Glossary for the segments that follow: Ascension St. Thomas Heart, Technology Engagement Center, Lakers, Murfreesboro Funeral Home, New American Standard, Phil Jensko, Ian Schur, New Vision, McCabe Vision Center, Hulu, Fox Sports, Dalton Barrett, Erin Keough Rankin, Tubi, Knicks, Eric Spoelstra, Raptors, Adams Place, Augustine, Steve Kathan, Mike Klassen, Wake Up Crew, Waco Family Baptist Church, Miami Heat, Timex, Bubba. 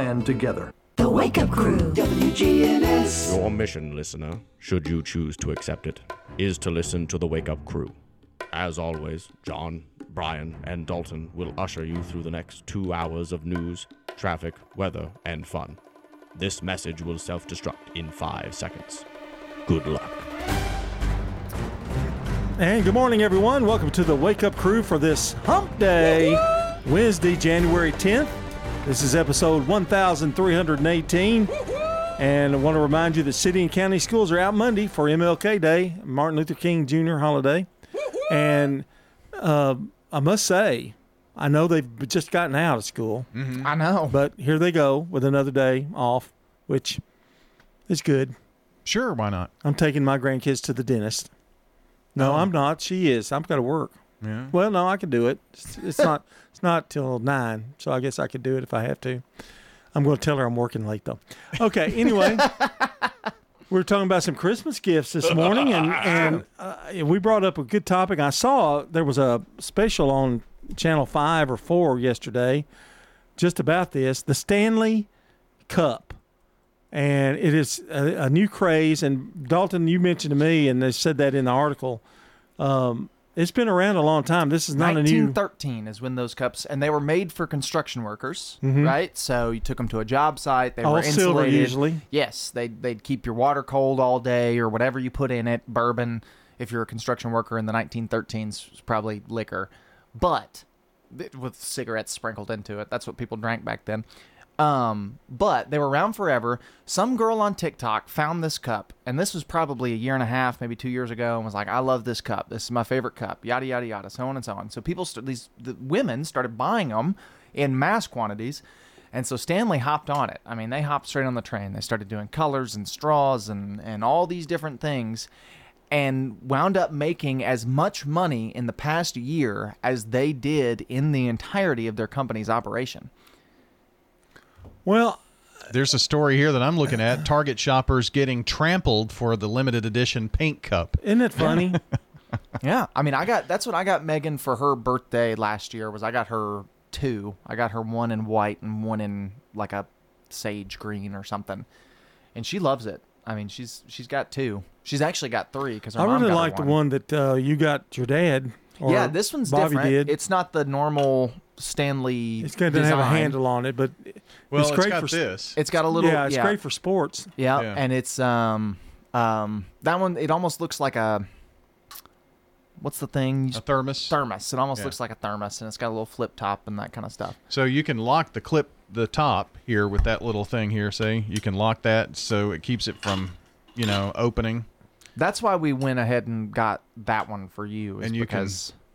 plan together. The Wake Up Crew, WGNS. Your mission, listener, should you choose to accept it, is to listen to The Wake Up Crew. As always, John, Brian, and Dalton will usher you through the next 2 hours of news, traffic, weather, and fun. This message will self-destruct in 5 seconds. Good luck. And good morning, everyone. Welcome to the Wake Up Crew for this hump day, Wednesday, January 10th. This is episode 1,318. And I want to remind you that city and county schools are out Monday for MLK Day, Martin Luther King Jr. holiday. And I must say, I know they've just gotten out of school. Mm-hmm. I know. But here they go with another day off, which is good. Sure, why not? I'm taking my grandkids to the dentist. No, I'm not. She is. I've got to work. Yeah. Well, no, I can do it. It's not It's not till 9, so I guess I could do it if I have to. I'm going to tell her I'm working late, though. Okay, anyway, we're talking about some Christmas gifts this morning, and we brought up a good topic. I saw there was a special on Channel 5 or 4 yesterday just about this, the Stanley Cup. And it is a new craze. And Dalton, you mentioned to me, and they said that in the article, it's been around a long time. This is not a new... 1913 is when those cups... And they were made for construction workers, mm-hmm. right? So you took them to a job site. They all were insulated. Silver usually. Yes. They'd keep your water cold all day or whatever you put in it. Bourbon, if you're a construction worker in the 1913s, was probably liquor. But with cigarettes sprinkled into it. That's what people drank back then. But they were around forever. Some girl on TikTok found this cup, and this was probably a year and a half, maybe 2 years ago, and was like, I love this cup. This is my favorite cup, yada, yada, yada, so on and so on. So people, the women started buying them in mass quantities, and so Stanley hopped on it. I mean, they hopped straight on the train. They started doing colors and straws and all these different things and wound up making as much money in the past year as they did in the entirety of their company's operation. Well, there's a story here that I'm looking at. Target shoppers getting trampled for the limited edition pink cup. Isn't it funny? Yeah. I mean, that's what I got Megan for her birthday last year was I got her two. I got her one in white and one in like a sage green or something. And she loves it. I mean, she's got two. She's actually got three because her mom got her one. I really like the one that you got your dad. Yeah, this one's Bobby different. Did. It's not the normal Stanley. It's going to have a handle on it, but it's great got for this. It's got a little. Yeah, it's great for sports. Yeah, yeah, and it's that one. It almost looks like a. What's the thing? A thermos. It almost looks like a thermos, and it's got a little flip top and that kind of stuff. So you can lock the top here with that little thing here. See, you can lock that, so it keeps it from, opening. That's why we went ahead and got that one for you. And you can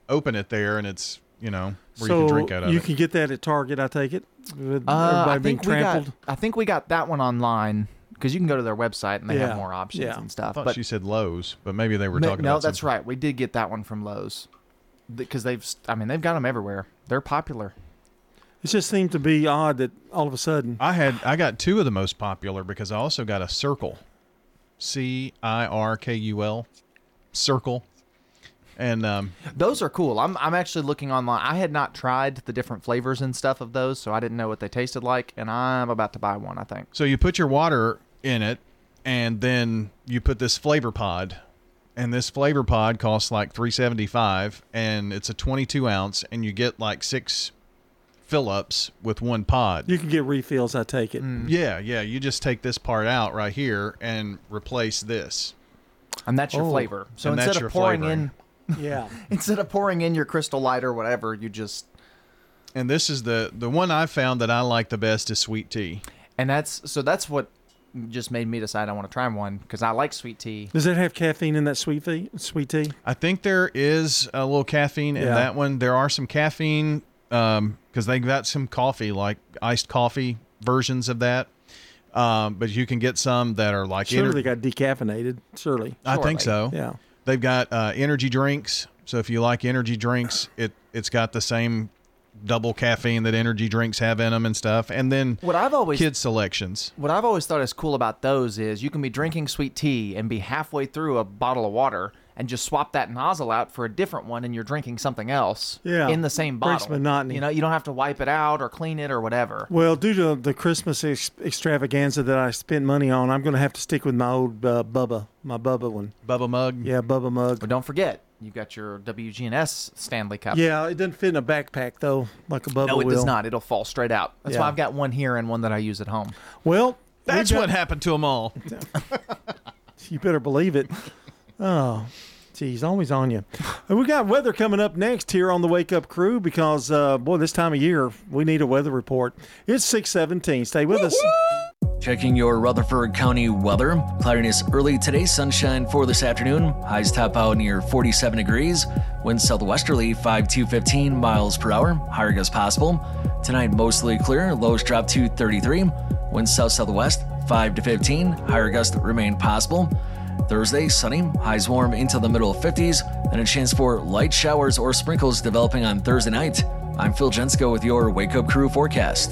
open it there, and it's, where you can drink out of it. So you can get that at Target, I take it? With everybody being trampled? I think we got that one online, because you can go to their website, and they have more options and stuff. I thought she said Lowe's, but maybe they were talking about something. No, that's right. We did get that one from Lowe's, because they've got them everywhere. They're popular. It just seemed to be odd that all of a sudden. I got two of the most popular, because I also got a Cirkul. Cirkul, Cirkul, and those are cool. I'm actually looking online. I had not tried the different flavors and stuff of those, so I didn't know what they tasted like. And I'm about to buy one, I think. So you put your water in it, and then you put this flavor pod, and this flavor pod costs like $3.75, and it's a 22-ounce, and you get like 6 fill-ups with one pod. You can get refills, I take it. Mm. Yeah. You just take this part out right here and replace this. And that's your flavor. So instead of pouring in, instead of pouring in your Crystal Light or whatever, you just. And this is the one I found that I like the best is sweet tea. And that's what just made me decide I want to try one because I like sweet tea. Does it have caffeine in that sweet tea? I think there is a little caffeine in that one. There are some caffeine. Because they got some coffee, like iced coffee versions of that. But you can get some that are like... Surely they got decaffeinated, surely. I think so. Yeah. They've got energy drinks. So if you like energy drinks, it's got the same double caffeine that energy drinks have in them and stuff. And then kid selections. What I've always thought is cool about those is you can be drinking sweet tea and be halfway through a bottle of water and just swap that nozzle out for a different one, and you're drinking something else in the same bottle. Breaks monotony. You know, you don't have to wipe it out or clean it or whatever. Well, due to the Christmas extravaganza that I spent money on, I'm going to have to stick with my old Bubba one. Bubba mug? Yeah, Bubba mug. But don't forget, you've got your WGNS Stanley Cup. Yeah, it doesn't fit in a backpack, though, like a Bubba will. No, it does not. It'll fall straight out. That's why I've got one here and one that I use at home. Well, that's what happened to them all. You better believe it. Oh, geez, always on you. We got weather coming up next here on the Wake Up Crew because, boy, this time of year, we need a weather report. It's 6:17. Stay with us. Checking your Rutherford County weather. Cloudiness early today, sunshine for this afternoon. Highs top out near 47 degrees. Wind southwesterly 5 to 15 miles per hour. Higher gusts possible. Tonight, mostly clear. Lows drop to 33. Wind south-southwest 5 to 15. Higher gusts remain possible. Thursday, sunny, highs warm into the middle 50s, and a chance for light showers or sprinkles developing on Thursday night. I'm Phil Jensko with your Wake Up Crew forecast.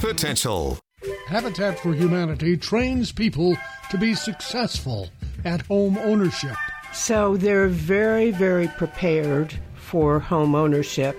potential. Habitat for Humanity trains people to be successful at home ownership. So they're very, very prepared for home ownership,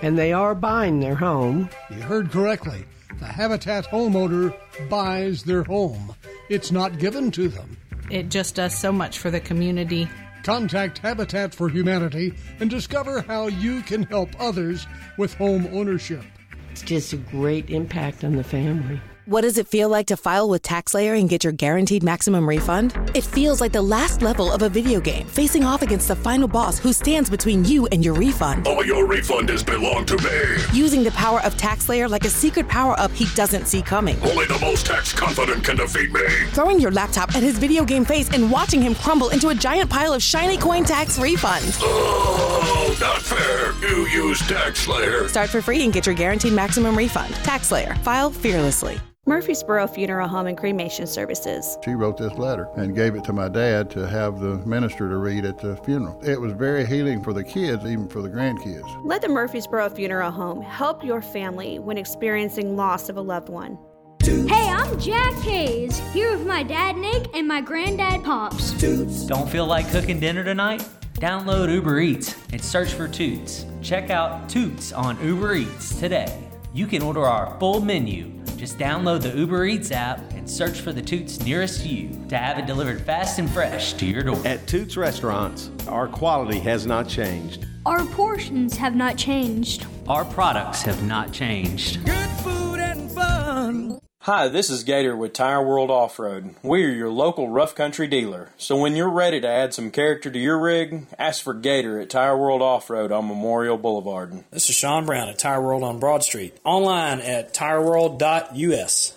and they are buying their home. You heard correctly. The Habitat homeowner buys their home. It's not given to them. It just does so much for the community. Contact Habitat for Humanity and discover how you can help others with home ownership. It's just a great impact on the family. What does it feel like to file with TaxSlayer and get your guaranteed maximum refund? It feels like the last level of a video game, facing off against the final boss who stands between you and your refund. All your refund has belonged to me. Using the power of TaxSlayer like a secret power-up he doesn't see coming. Only the most tax-confident can defeat me. Throwing your laptop at his video game face and watching him crumble into a giant pile of shiny coin tax refunds. Oh, not fair. You use TaxSlayer. Start for free and get your guaranteed maximum refund. TaxSlayer. File fearlessly. Murfreesboro Funeral Home and Cremation Services. She wrote this letter and gave it to my dad to have the minister to read at the funeral. It was very healing for the kids, even for the grandkids. Let the Murfreesboro Funeral Home help your family when experiencing loss of a loved one. Hey, I'm Jack Hayes, here with my dad Nick and my granddad Pops. Toots. Don't feel like cooking dinner tonight? Download Uber Eats and search for Toots. Check out Toots on Uber Eats today. You can order our full menu. Just download the Uber Eats app and search for the Toots nearest you to have it delivered fast and fresh to your door. At Toots Restaurants, our quality has not changed. Our portions have not changed. Our products have not changed. Good food and fun. Hi, this is Gator with Tire World Offroad. We are your local rough country dealer. So when you're ready to add some character to your rig, ask for Gator at Tire World Offroad on Memorial Boulevard. This is Sean Brown at Tire World on Broad Street. Online at tireworld.us.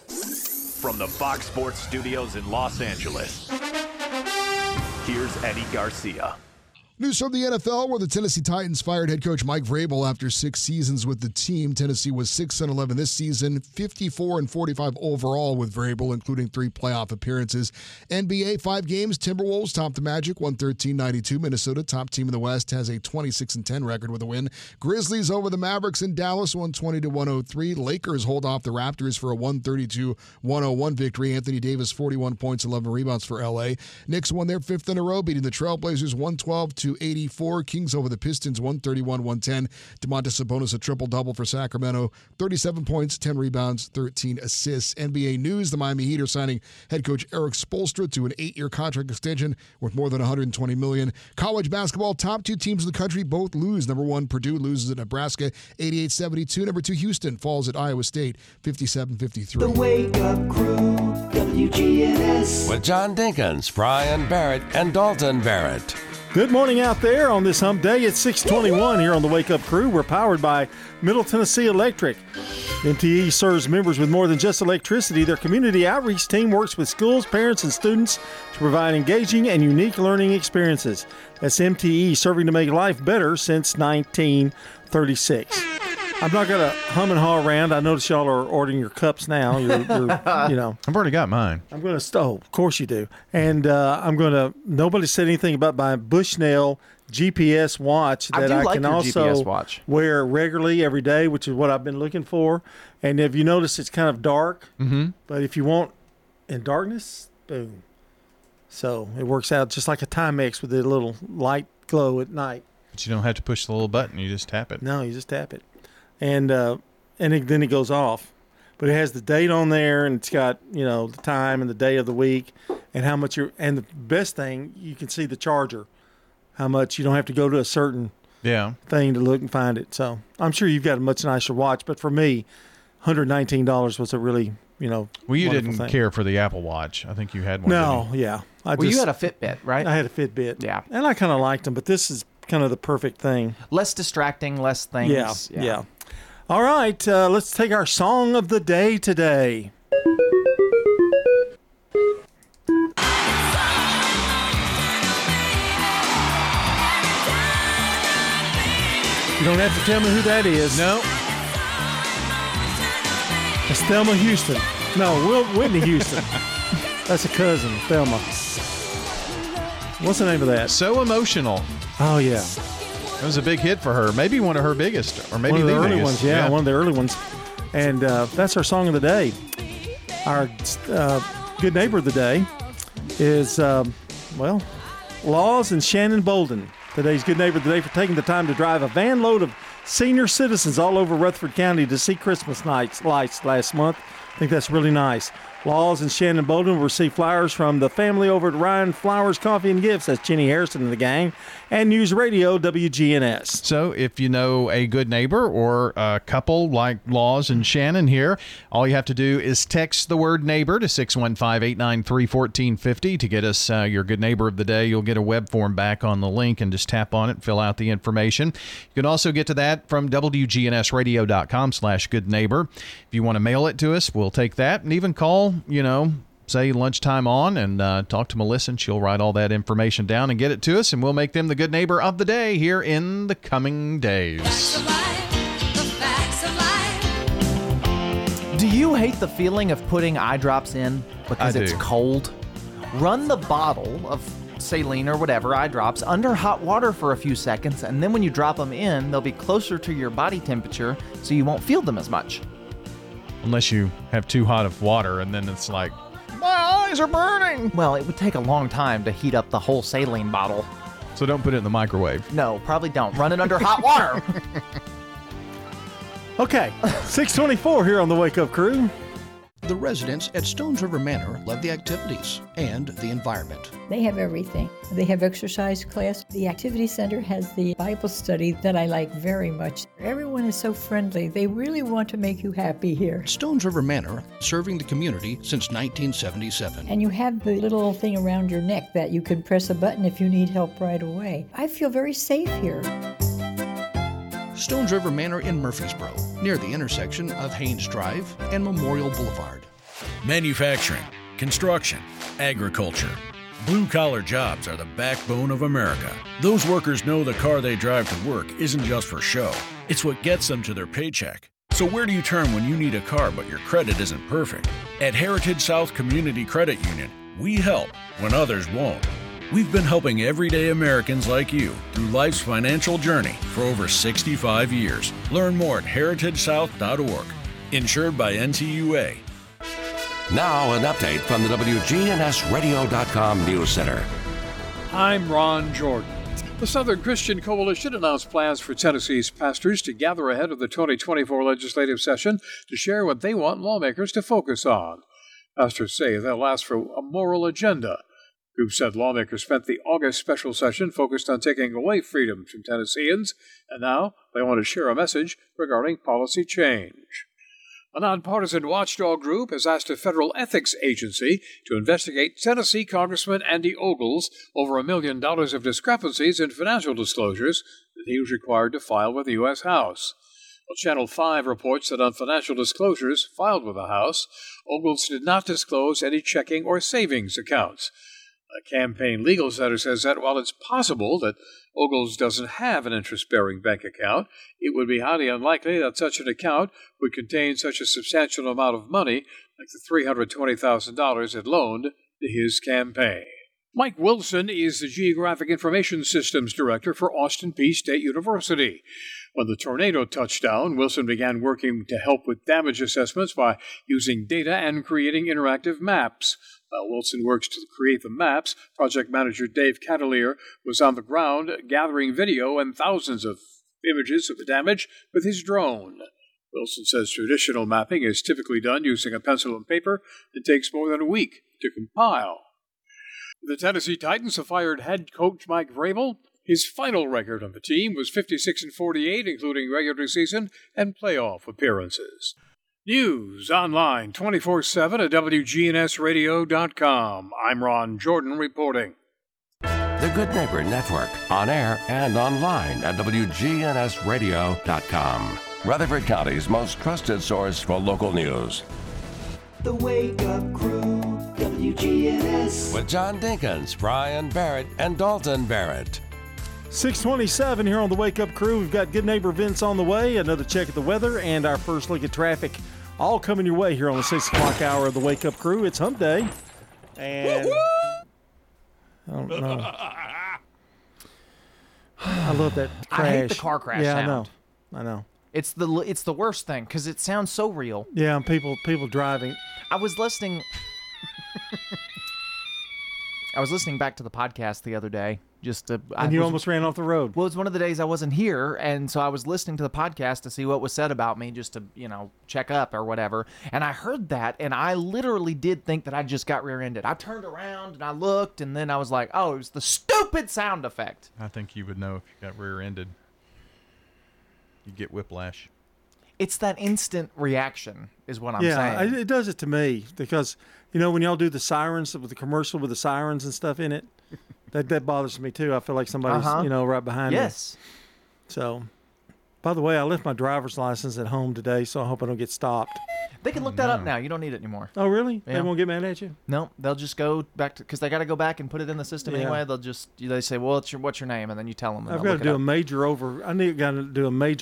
From the Fox Sports Studios in Los Angeles, here's Eddie Garcia. News from the NFL, where the Tennessee Titans fired head coach Mike Vrabel after 6 seasons with the team. Tennessee was 6-11 this season, 54-45 overall with Vrabel, including 3 playoff appearances. NBA, 5 games. Timberwolves topped the Magic, 113-92. Minnesota, top team in the West, has a 26-10 record with a win. Grizzlies over the Mavericks in Dallas, 120-103. Lakers hold off the Raptors for a 132-101 victory. Anthony Davis, 41 points, 11 rebounds for L.A. Knicks won their 5th in a row, beating the Trailblazers 112-84. Kings over the Pistons, 131-110. DeMontis Sabonis a triple-double for Sacramento, 37 points, 10 rebounds, 13 assists. NBA news, the Miami Heat are signing head coach Eric Spoelstra to an 8-year contract extension worth more than $120 million. College basketball, top 2 teams in the country both lose. Number 1, Purdue loses at Nebraska, 88-72. Number 2, Houston falls at Iowa State, 57-53. The Wake Up Crew, WGNS. With John Dinkins, Brian Barrett, and Dalton Barrett. Good morning out there on this hump day. It's 6:21 here on the Wake Up Crew. We're powered by Middle Tennessee Electric. MTE serves members with more than just electricity. Their community outreach team works with schools, parents, and students to provide engaging and unique learning experiences. That's MTE, serving to make life better since 1936. I'm not going to hum and haw around. I notice y'all are ordering your cups now. You're I've already got mine. I'm going to. Oh, of course you do. And I'm going to. Nobody said anything about my Bushnell GPS watch that I can also wear regularly every day, which is what I've been looking for. And if you notice, it's kind of dark. Mm-hmm. But if you want in darkness, boom. So it works out just like a Timex with a little light glow at night. But you don't have to push the little button. You just tap it. No, you just tap it. And then it goes off. But it has the date on there, and it's got, you know, the time and the day of the week and how much you're – and the best thing, you can see the charger, how much. You don't have to go to a certain thing to look and find it. So I'm sure you've got a much nicer watch. But for me, $119 was a really, well, you didn't care for the Apple Watch. I think you had one. No, yeah. You had a Fitbit, right? I had a Fitbit. Yeah. And I kind of liked them, but this is kind of the perfect thing. Less distracting, less things. Yeah. All right, let's take our song of the day today. You don't have to tell me who that is. No. It's Thelma Houston. No, Whitney Houston. That's a cousin, Thelma. What's the name of that? So Emotional. Oh, yeah. It was a big hit for her. Maybe one of her biggest, or maybe one of the early ones. Yeah, one of the early ones. And that's our song of the day. Our good neighbor of the day is, Laws and Shannon Bolden. Today's good neighbor of the day for taking the time to drive a van load of senior citizens all over Rutherford County to see Christmas lights last month. I think that's really nice. Laws and Shannon Bolden will receive flowers from the family over at Ryan Flowers Coffee and Gifts. That's Jenny Harrison and the gang. And News Radio WGNS. So if you know a good neighbor or a couple like Laws and Shannon here, all you have to do is text the word neighbor to 615-893-1450 to get us your good neighbor of the day. You'll get a web form back on the link and just tap on it and fill out the information. You can also get to that from WGNSradio.com/good neighbor. If you want to mail it to us, we'll take that and even call, say lunchtime on and talk to Melissa, and she'll write all that information down and get it to us, and we'll make them the good neighbor of the day here in the coming days. The facts of life. Do you hate the feeling of putting eye drops in because it's cold? Run the bottle of saline or whatever eye drops under hot water for a few seconds, and then when you drop them in, they'll be closer to your body temperature, so you won't feel them as much. Unless you have too hot of water, and then it's like, my eyes are burning. Well, it would take a long time to heat up the whole saline bottle. So don't put it in the microwave. No, probably don't. Run it under hot water. Okay, 6:24 here on the Wake Up Crew. The residents at Stones River Manor love the activities and the environment. They have everything. They have exercise class. The activity center has the Bible study that I like very much. Everyone is so friendly. They really want to make you happy here. Stones River Manor, serving the community since 1977. And you have the little thing around your neck that you can press a button if you need help right away. I feel very safe here. Stones River Manor in Murfreesboro, near the intersection of Haynes Drive and Memorial Boulevard. Manufacturing, construction, agriculture. Blue-collar jobs are the backbone of America. Those workers know the car they drive to work isn't just for show. It's what gets them to their paycheck. So where do you turn when you need a car but your credit isn't perfect? At Heritage South Community Credit Union, we help when others won't. We've been helping everyday Americans like you through life's financial journey for over 65 years. Learn more at heritagesouth.org. Insured by NCUA. Now, an update from the WGNSradio.com News Center. I'm Ron Jordan. The Southern Christian Coalition announced plans for Tennessee's pastors to gather ahead of the 2024 legislative session to share what they want lawmakers to focus on. Pastors say they'll ask for a moral agenda. Group said lawmakers spent the August special session focused on taking away freedom from Tennesseans, and now they want to share a message regarding policy change. A nonpartisan watchdog group has asked a federal ethics agency to investigate Tennessee Congressman Andy Ogles over $1 million of discrepancies in financial disclosures that he was required to file with the U.S. House. Well, Channel 5 reports that on financial disclosures filed with the House, Ogles did not disclose any checking or savings accounts. A campaign legal center says that while it's possible that Ogles doesn't have an interest-bearing bank account, it would be highly unlikely that such an account would contain such a substantial amount of money like the $320,000 it loaned to his campaign. Mike Wilson is the Geographic Information Systems Director for Austin Peay State University. When the tornado touched down, Wilson began working to help with damage assessments by using data and creating interactive maps. While Wilson works to create the maps, project manager Dave Catalier was on the ground gathering video and thousands of images of the damage with his drone. Wilson says traditional mapping is typically done using a pencil and paper and takes more than a week to compile. The Tennessee Titans have fired head coach Mike Vrabel. His final record on the team was 56-48, including regular season and playoff appearances. News online 24/7 at WGNSradio.com. I'm Ron Jordan reporting. The Good Neighbor Network, on air and online at WGNSradio.com. Rutherford County's most trusted source for local news. The Wake Up Crew, WGNS. With John Dinkins, Brian Barrett, and Dalton Barrett. 6:27 here on the Wake Up Crew. We've got Good Neighbor Vince on the way, another check of the weather, and our first look at traffic all coming your way here on the 6 o'clock hour of the Wake Up Crew. It's hump day. And I don't know. I love that crash. I hate the car crash sound. I know. It's the worst thing because it sounds so real. Yeah, and people driving. I was listening back to the podcast the other day. You almost ran off the road. Well, it's one of the days I wasn't here, and so I was listening to the podcast to see what was said about me, just to, check up or whatever. And I heard that, and I literally did think that I just got rear-ended. I turned around, and I looked, and then I was like, oh, it was the stupid sound effect. I think you would know if you got rear-ended. You get whiplash. It's that instant reaction is what I'm saying. Yeah, it does it to me because, when y'all do the sirens, with the commercial with the sirens and stuff in it, That bothers me, too. I feel like somebody's, right behind me. Yes. So, by the way, I left my driver's license at home today, so I hope I don't get stopped. They can look that up now. You don't need it anymore. Oh, really? Yeah. They won't get mad at you? No, they'll just go back because they got to go back and put it in the system anyway. They'll just, they say, well, what's your name? And then you tell them. I've got to do a major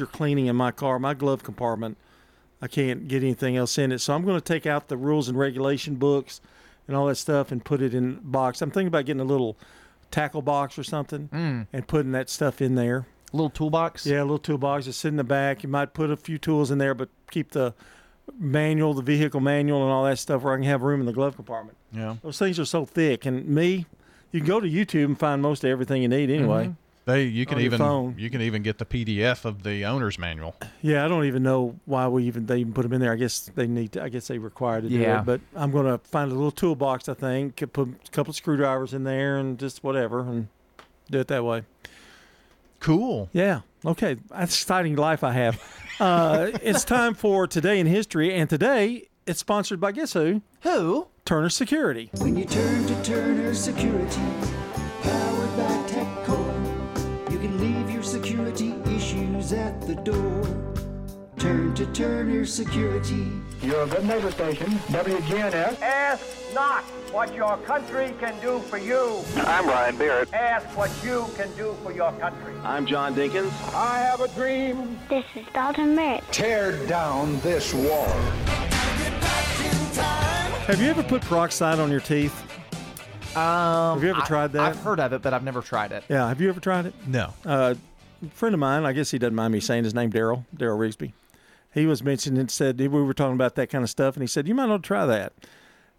cleaning in my car, my glove compartment. I can't get anything else in it. So I'm going to take out the rules and regulation books and all that stuff and put it in a box. I'm thinking about getting a little tackle box or something and putting that stuff in there. A little toolbox? Yeah, a little toolbox. Just sit in the back. You might put a few tools in there, but keep the manual, the vehicle manual and all that stuff where I can have room in the glove compartment. Yeah. Those things are so thick. And you can go to YouTube and find most of everything you need anyway. Mm-hmm. You can even get the PDF of the owner's manual. Yeah, I don't even know why they even put them in there. I guess they need to. I guess they require to do it. But I'm going to find a little toolbox. I think put a couple of screwdrivers in there and just whatever and do it that way. Cool. Yeah. Okay. That's exciting life I have. It's time for Today in History, and today it's sponsored by guess who? Who? Turner Security. When you turn to Turner Security, powered by TechCore. Security issues at the door. Turn to Turner Security. You're a good neighbor station, WGNS. Ask not what your country can do for you. I'm Ryan Barrett. Ask what you can do for your country. I'm John Dinkins. I have a dream. This is Dalton Merritt. Tear down this wall. Have you ever put peroxide on your teeth? Have you ever tried that? I've heard of it, but I've never tried it. Yeah, have you ever tried it? No. A friend of mine, I guess he doesn't mind me saying his name, Daryl Rigsby. He was mentioned and said, we were talking about that kind of stuff, and he said, you might not try that.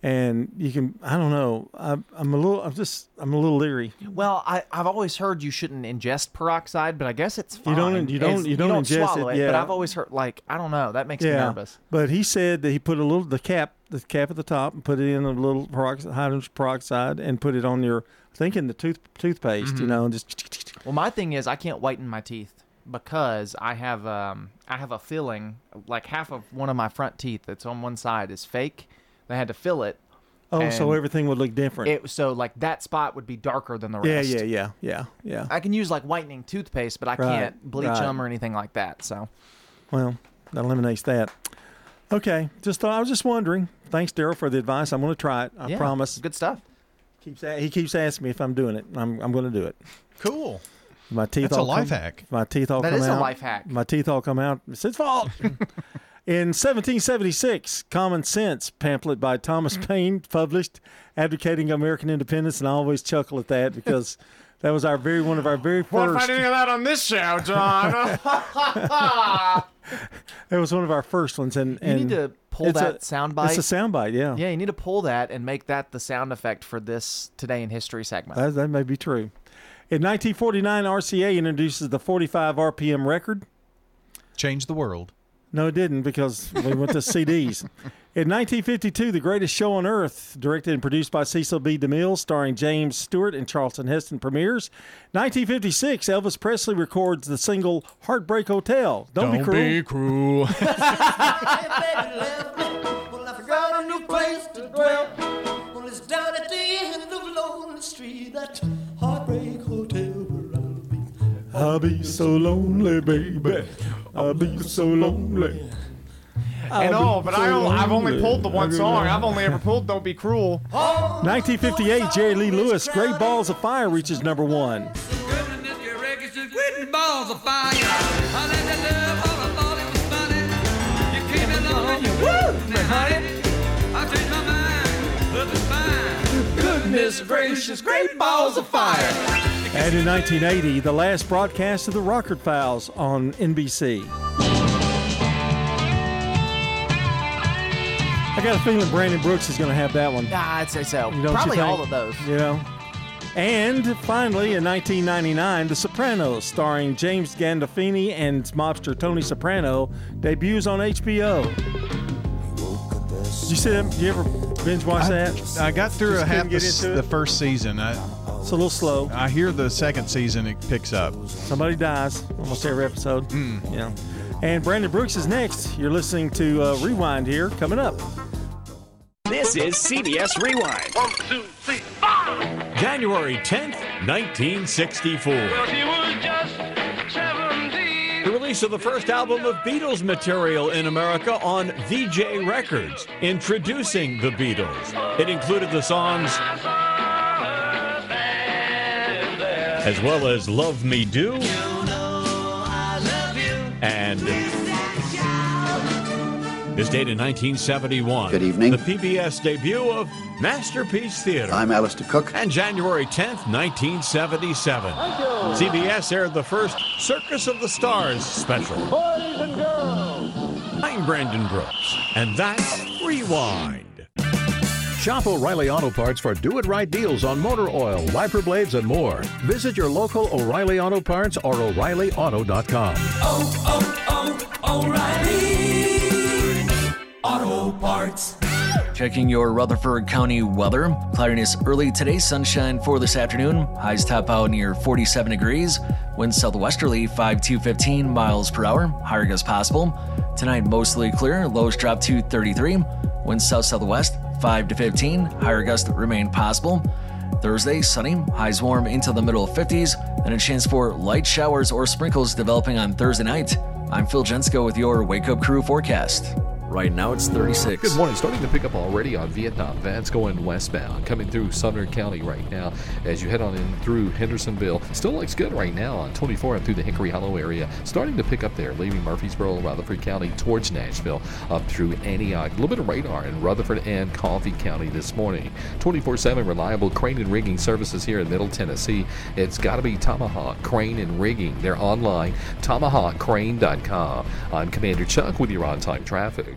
And you can, I don't know, I'm a little leery. Well, I've always heard you shouldn't ingest peroxide, but I guess it's fine. You don't swallow it, but I've always heard, I don't know, that makes me nervous. But he said that he put the cap at the top and put it in a little hydrogen peroxide and put it on your, I think in the toothpaste, and just... Well, my thing is I can't whiten my teeth. because I have a filling, like half of one of my front teeth that's on one side is fake. They had to fill it. Oh, so everything would look different. So like that spot would be darker than the rest. Yeah. I can use like whitening toothpaste, but I can't bleach them or anything like that. So, well, that eliminates that. Okay, I was just wondering. Thanks, Daryl, for the advice. I'm going to try it. I promise. Good stuff. He keeps asking me if I'm doing it. I'm going to do it. Cool. My teeth. That's all a life hack. My teeth all come out. That is a life hack. My teeth all come out. It's his fault. In 1776, Common Sense pamphlet by Thomas Paine published, advocating American independence, and I always chuckle at that because that was one of our very first. We're finding that on this show, John. It was one of our first ones, and you need to pull that soundbite. It's a soundbite, yeah. Yeah, you need to pull that and make that the sound effect for this Today in History segment. That may be true. In 1949, RCA introduces the 45 RPM record. Changed the world. No, it didn't, because we went to CDs. In 1952, The Greatest Show on Earth, directed and produced by Cecil B. DeMille, starring James Stewart and Charlton Heston, premieres. 1956, Elvis Presley records the single Heartbreak Hotel. Don't be cruel. Got a new place to dwell. Well, it's down at the end of Lonely Street, that Heartbreak Hotel where I'll be so lonely, baby. I'll be so lonely. I've only pulled the one song. I've only ever pulled Don't Be Cruel. 1958, Jerry Lee Lewis, Great Balls of Fire reaches number one. Goodness gracious, Great Balls of Fire. And in 1980, the last broadcast of the Rockford Files on NBC. I got a feeling Brandon Brooks is going to have that one. I'd say so. Probably all of those. You know. And finally, in 1999, The Sopranos, starring James Gandolfini and mobster Tony Soprano, debuts on HBO. You see them? You ever binge watch that? I got through the first season. It's a little slow. I hear the second season it picks up. Somebody dies almost every episode. Yeah. And Brandon Brooks is next. You're listening to Rewind here, coming up. This is CBS Rewind. 1, 2, 3, 4. January 10th, 1964. Well, she was just 17. The release of the first album of Beatles material in America on VJ Records. Introducing the Beatles. It included the songs as well as Love Me Do, you know I love you, and this date in 1971. Good evening. The PBS debut of Masterpiece Theater. I'm Alistair Cook. And January 10th, 1977. CBS aired the first Circus of the Stars special. Boys and girls. I'm Brandon Brooks, and that's Rewind. Shop O'Reilly Auto Parts for do-it-right deals on motor oil, wiper blades, and more. Visit your local O'Reilly Auto Parts or O'ReillyAuto.com. O'Reilly Auto Parts. Checking your Rutherford County weather. Cloudiness early today, sunshine for this afternoon. Highs top out near 47 degrees. Wind southwesterly 5 to 15 miles per hour. Higher gusts possible. Tonight mostly clear. Lows drop to 33. Wind south-southwest 5 to 15. Higher gusts remain possible. Thursday, sunny. Highs warm into the middle 50s. And a chance for light showers or sprinkles developing on Thursday night. I'm Phil Jensko with your Wake Up Crew forecast. Right now, it's 36. Good morning. Starting to pick up already on Vietnam. That's going westbound, coming through Sumner County right now as you head on in through Hendersonville. Still looks good right now on 24 and through the Hickory Hollow area. Starting to pick up there, leaving Murfreesboro, Rutherford County towards Nashville, up through Antioch. A little bit of radar in Rutherford and Coffee County this morning. 24/7 reliable crane and rigging services here in Middle Tennessee. It's got to be Tomahawk Crane and Rigging. They're online, tomahawkcrane.com. I'm Commander Chuck with your on-time traffic.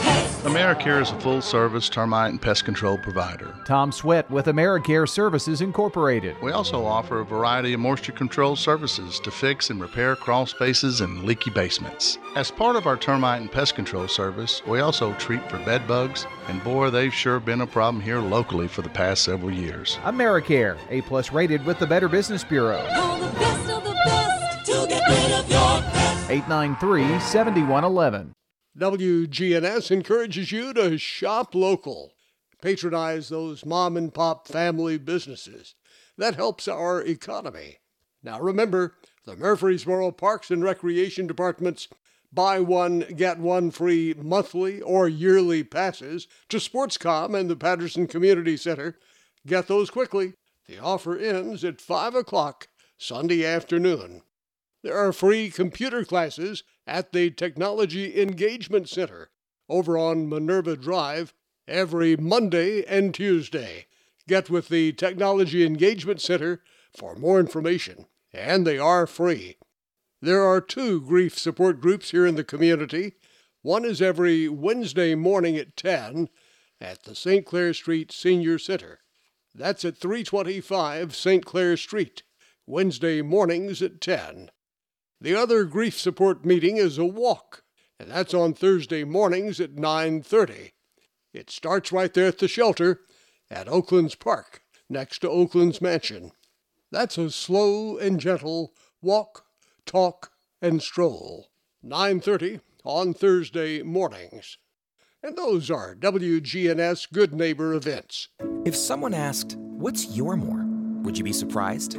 pets. AmeriCare is a full-service termite and pest control provider. Tom Sweat with AmeriCare Services Incorporated. We also offer a variety of moisture control services to fix and repair crawl spaces and leaky basements. As part of our termite and pest control service, we also treat for bed bugs, and boy, they've sure been a problem here locally for the past several years. AmeriCare, A+ rated with the Better Business Bureau. All the best of the best to get rid of your pest. 893-7111. WGNS encourages you to shop local. Patronize those mom-and-pop family businesses. That helps our economy. Now remember, the Murfreesboro Parks and Recreation Department's buy one, get one free monthly or yearly passes to Sportscom and the Patterson Community Center. Get those quickly. The offer ends at 5 o'clock Sunday afternoon. There are free computer classes at the Technology Engagement Center over on Minerva Drive every Monday and Tuesday. Get with the Technology Engagement Center for more information, and they are free. There are two grief support groups here in the community. One is every Wednesday morning at 10 at the St. Clair Street Senior Center. That's at 325 St. Clair Street, Wednesday mornings at 10. The other grief support meeting is a walk, and that's on Thursday mornings at 9:30. It starts right there at the shelter at Oakland's Park, next to Oakland's Mansion. That's a slow and gentle walk, talk, and stroll. 9:30 on Thursday mornings. And those are WGNS Good Neighbor events. If someone asked, "What's your more?" would you be surprised?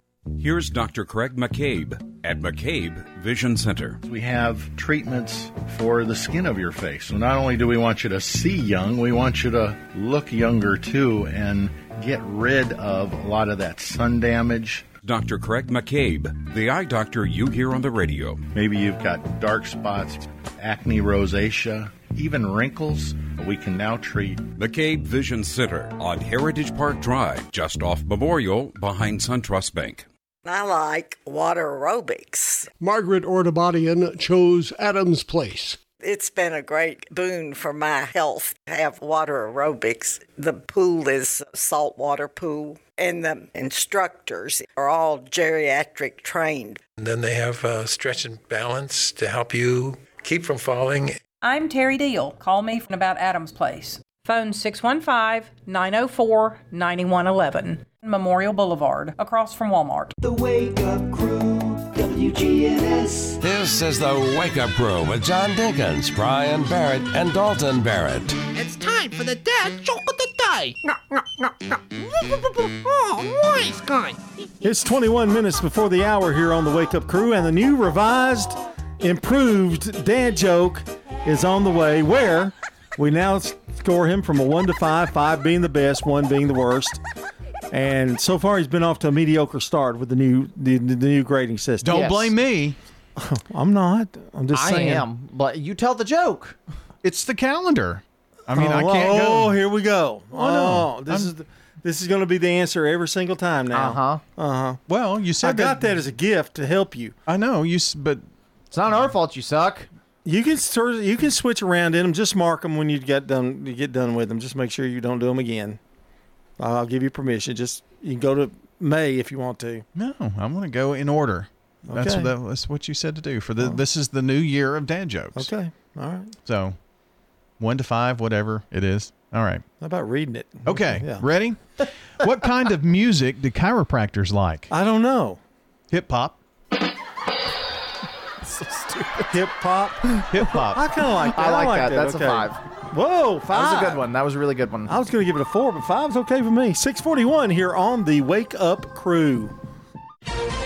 Here's Dr. Craig McCabe at McCabe Vision Center. We have treatments for the skin of your face. So not only do we want you to see young, we want you to look younger too and get rid of a lot of that sun damage. Dr. Craig McCabe, the eye doctor you hear on the radio. Maybe you've got dark spots, acne, rosacea, even wrinkles. We can now treat. McCabe Vision Center on Heritage Park Drive, just off Memorial, behind SunTrust Bank. I like water aerobics. Margaret Ortabadian chose Adams Place. It's been a great boon for my health to have water aerobics. The pool is a saltwater pool, and the instructors are all geriatric trained. And then they have stretch and balance to help you keep from falling. I'm Terry Deal. Call me about Adams Place. Phone 615-904-9111. Memorial Boulevard, across from Walmart. The Wake Up Crew, WGNS. This is The Wake Up Crew with John Dinkins, Brian Barrett, and Dalton Barrett. It's time for the dad joke of the day. No. Oh, nice guy. It's 21 minutes before the hour here on The Wake Up Crew, and the new revised, improved dad joke is on the way, where we now score him from a 1 to 5, 5 being the best, 1 being the worst. And so far, he's been off to a mediocre start with the new grading system. Don't blame me. I'm not. I'm just saying. I am, but you tell the joke. It's the calendar. I mean, I can't go. Oh, here we go. Oh, this is going to be the answer every single time now. Well, you said I got that as a gift to help you. I know you, but it's not our fault you suck. You can switch around in them. Just mark them when you get done with them. Just make sure you don't do them again. I'll give you permission. Just you can go to May if you want to. No, I'm going to go in order. Okay. That's what you said to do. This is the new year of dad jokes. Okay, all right. So 1 to 5, whatever it is. All right. How about reading it? Okay. Yeah. Ready? What kind of music do chiropractors like? I don't know. Hip-hop. So stupid. Hip-hop. I kind of like that. I like that. That's okay. A 5. Whoa, 5. That was a good one. That was a really good one. I was going to give it a 4, but 5's okay for me. 6:41 here on the Wake Up Crew.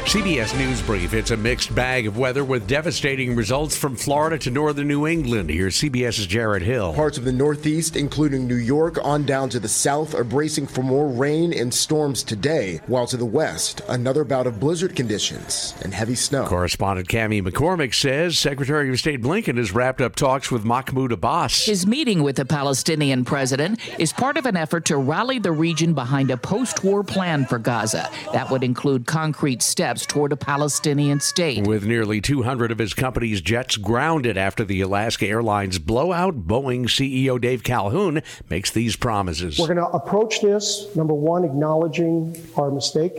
CBS News Brief. It's a mixed bag of weather with devastating results from Florida to northern New England. Here's CBS's Jared Hill. Parts of the Northeast, including New York, on down to the south, are bracing for more rain and storms today, while to the west, another bout of blizzard conditions and heavy snow. Correspondent Cammie McCormick says Secretary of State Blinken has wrapped up talks with Mahmoud Abbas. His meeting with the Palestinian president is part of an effort to rally the region behind a post-war plan for Gaza. That would include concrete steps toward a Palestinian state. With nearly 200 of his company's jets grounded after the Alaska Airlines blowout, Boeing CEO Dave Calhoun makes these promises. We're going to approach this, number one, acknowledging our mistake.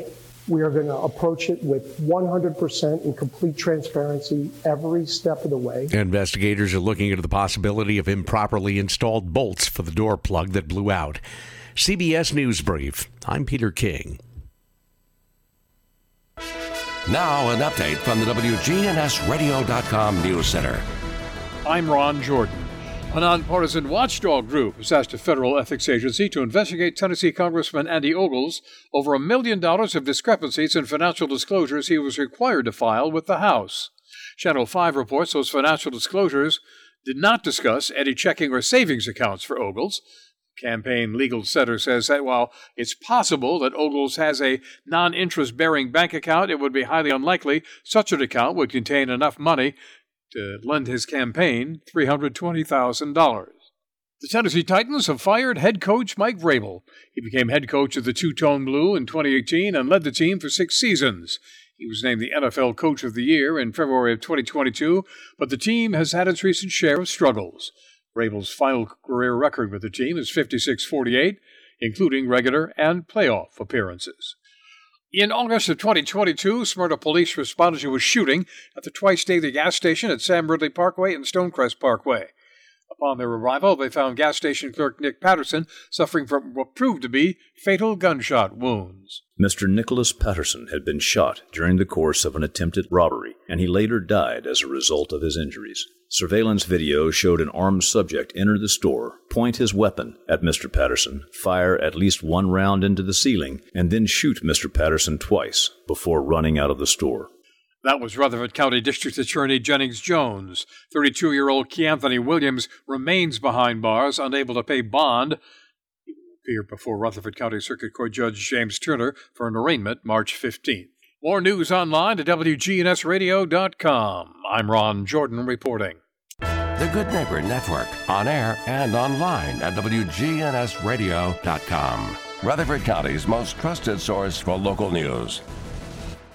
We are going to approach it with 100% in complete transparency every step of the way. Investigators are looking into the possibility of improperly installed bolts for the door plug that blew out. CBS News Brief. I'm Peter King. Now, an update from the WGNSradio.com News Center. I'm Ron Jordan. A nonpartisan watchdog group has asked a federal ethics agency to investigate Tennessee Congressman Andy Ogles over $1 million of discrepancies in financial disclosures he was required to file with the House. Channel 5 reports those financial disclosures did not discuss any checking or savings accounts for Ogles. Campaign Legal Center says that while it's possible that Ogles has a non-interest-bearing bank account, it would be highly unlikely such an account would contain enough money to lend his campaign $320,000. The Tennessee Titans have fired head coach Mike Vrabel. He became head coach of the Two-Tone Blue in 2018 and led the team for 6 seasons. He was named the NFL Coach of the Year in February of 2022, but the team has had its recent share of struggles. Vrabel's final career record with the team is 56-48, including regular and playoff appearances. In August of 2022, Smyrna police responded to a shooting at the twice-daily gas station at Sam Ridley Parkway and Stonecrest Parkway. Upon their arrival, they found gas station clerk Nick Patterson suffering from what proved to be fatal gunshot wounds. Mr. Nicholas Patterson had been shot during the course of an attempted robbery, and he later died as a result of his injuries. Surveillance video showed an armed subject enter the store, point his weapon at Mr. Patterson, fire at least one round into the ceiling, and then shoot Mr. Patterson twice before running out of the store. That was Rutherford County District Attorney Jennings Jones. 32-year-old Keanthony Williams remains behind bars, unable to pay bond. He will appear before Rutherford County Circuit Court Judge James Turner for an arraignment March 15th. More news online at WGNSradio.com. I'm Ron Jordan reporting. The Good Neighbor Network, on air and online at WGNSradio.com. Rutherford County's most trusted source for local news.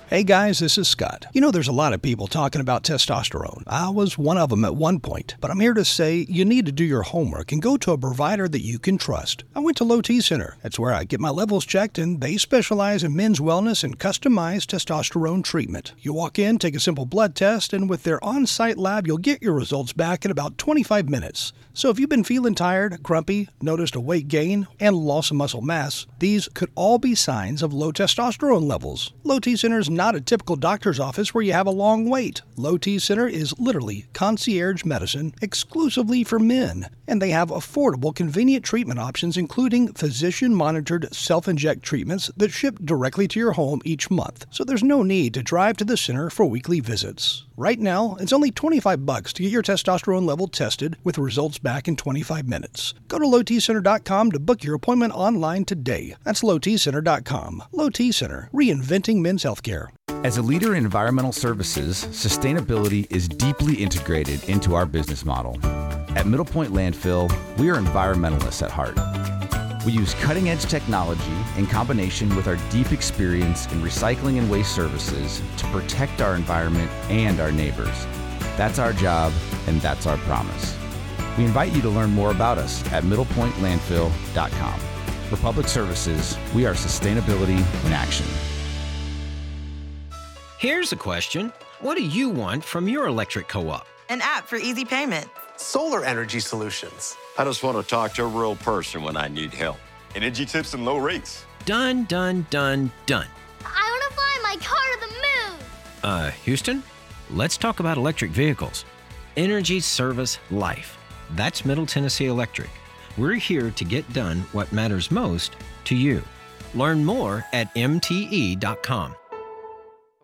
Hey guys, this is Scott. You know, there's a lot of people talking about testosterone. I was one of them at one point, but I'm here to say you need to do your homework and go to a provider that you can trust. I went to Low T Center. That's where I get my levels checked, and they specialize in men's wellness and customized testosterone treatment. You walk in, take a simple blood test, and with their on-site lab, you'll get your results back in about 25 minutes. So if you've been feeling tired, grumpy, noticed a weight gain, and loss of muscle mass, these could all be signs of low testosterone levels. Low T Center is not a typical doctor's office where you have a long wait. Low T Center is literally concierge medicine exclusively for men, and they have affordable, convenient treatment options, including physician-monitored self-inject treatments that ship directly to your home each month, so there's no need to drive to the center for weekly visits. Right now, it's only $25 to get your testosterone level tested with results back in 25 minutes. Go to lowtcenter.com to book your appointment online today. That's lowtcenter.com. Low T Center, reinventing men's healthcare. As a leader in environmental services, sustainability is deeply integrated into our business model. At Middle Point Landfill, we are environmentalists at heart. We use cutting-edge technology in combination with our deep experience in recycling and waste services to protect our environment and our neighbors. That's our job, and that's our promise. We invite you to learn more about us at middlepointlandfill.com. For public services, we are sustainability in action. Here's a question. What do you want from your electric co-op? An app for easy payment. solar energy solutions. I just want to talk to a real person when I need help. Energy tips and low rates. Done, done, done, done. I want to fly my car to the moon. Houston, let's talk about electric vehicles. Energy service life. That's Middle Tennessee Electric. We're here to get done what matters most to you. Learn more at mte.com.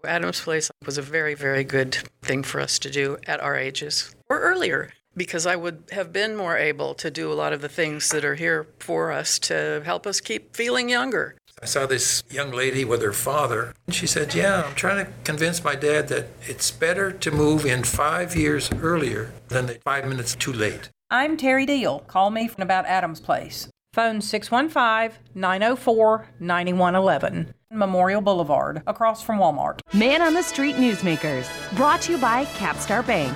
Adams Place was a very, very good thing for us to do at our ages or earlier, because I would have been more able to do a lot of the things that are here for us to help us keep feeling younger. I saw this young lady with her father, and she said, yeah, I'm trying to convince my dad that it's better to move in 5 years earlier than 5 minutes too late. I'm Terry Deal. Call me about Adams Place. Phone 615-904-9111. Memorial Boulevard, across from Walmart. Man on the Street Newsmakers, brought to you by Capstar Bank.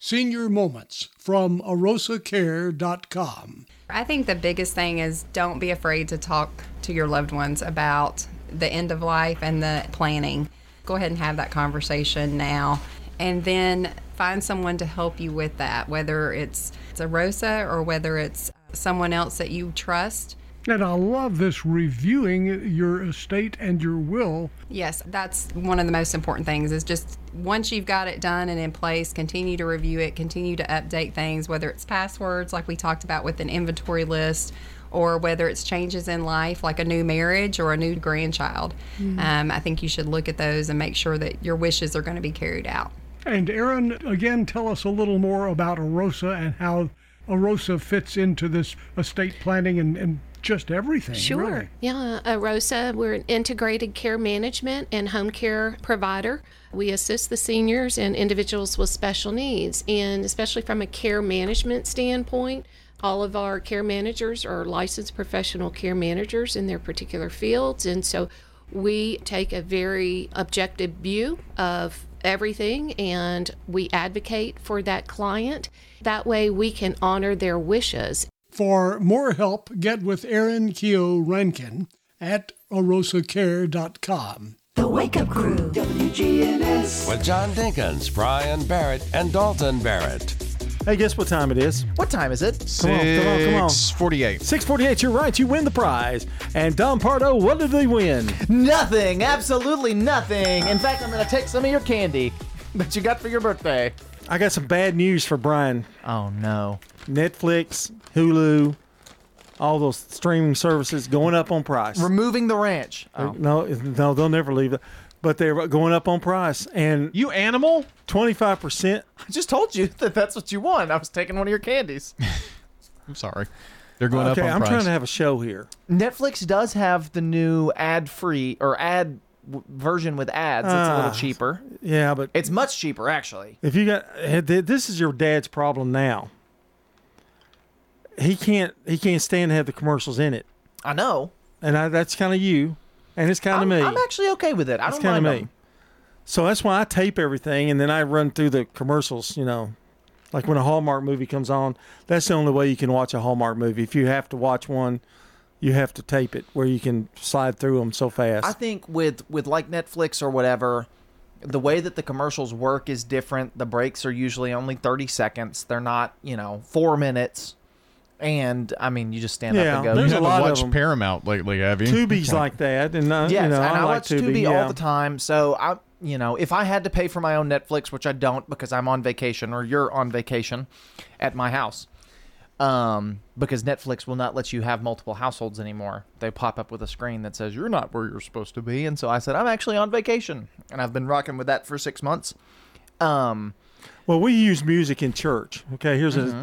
Senior Moments from ArosaCare.com. I think the biggest thing is don't be afraid to talk to your loved ones about the end of life and the planning. Go ahead and have that conversation now, and then find someone to help you with that, whether it's Arosa or whether it's someone else that you trust. And I love this, reviewing your estate and your will. Yes, that's one of the most important things, is just once you've got it done and in place, continue to review it, continue to update things, whether it's passwords like we talked about with an inventory list, or whether it's changes in life like a new marriage or a new grandchild. Mm-hmm. I think you should look at those and make sure that your wishes are going to be carried out. And Erin, again, tell us a little more about Arosa and how Arosa fits into this estate planning and just everything. Sure. Really. Yeah, Arosa, we're an integrated care management and home care provider. We assist the seniors and individuals with special needs, and especially from a care management standpoint, all of our care managers are licensed professional care managers in their particular fields, and so we take a very objective view of everything, and we advocate for that client. That way we can honor their wishes. For more help, get with Erin Keough Rankin at arosacare.com. The Wake Up Crew, WGNS. With John Dinkins, Brian Barrett, and Dalton Barrett. Hey, guess what time it is? What time is it? 6:48. 6:48, you're right. You win the prize. And Don Pardo, what did they win? Nothing. Absolutely nothing. In fact, I'm going to take some of your candy that you got for your birthday. I got some bad news for Brian. Oh, no. Netflix, Hulu, all those streaming services going up on price. Removing the ranch. Oh. No, they'll never leave it. But they're going up on price. And you animal? 25%. I just told you that that's what you want. I was taking one of your candies. I'm sorry. They're going up on price. Okay, I'm trying to have a show here. Netflix does have the new ad-free or ad version with ads. It's a little cheaper. Yeah, but it's much cheaper, actually. If you got this is your dad's problem now. He can't stand to have the commercials in it. I know. And that's kind of you. And it's kind of me. I'm actually okay with it. I don't mind them. So that's why I tape everything, and then I run through the commercials, you know. Like when a Hallmark movie comes on, that's the only way you can watch a Hallmark movie. If you have to watch one, you have to tape it where you can slide through them so fast. I think with like Netflix or whatever, the way that the commercials work is different. The breaks are usually only 30 seconds. They're not, 4 minutes. And, you just stand up and go. There's a lot of them. Paramount lately, have you? Tubi's like that. And I watch Tubi all the time. So, if I had to pay for my own Netflix, which I don't because I'm on vacation or you're on vacation at my house, because Netflix will not let you have multiple households anymore. They pop up with a screen that says, you're not where you're supposed to be. And so I said, I'm actually on vacation. And I've been rocking with that for 6 months. Well, we use music in church. Okay,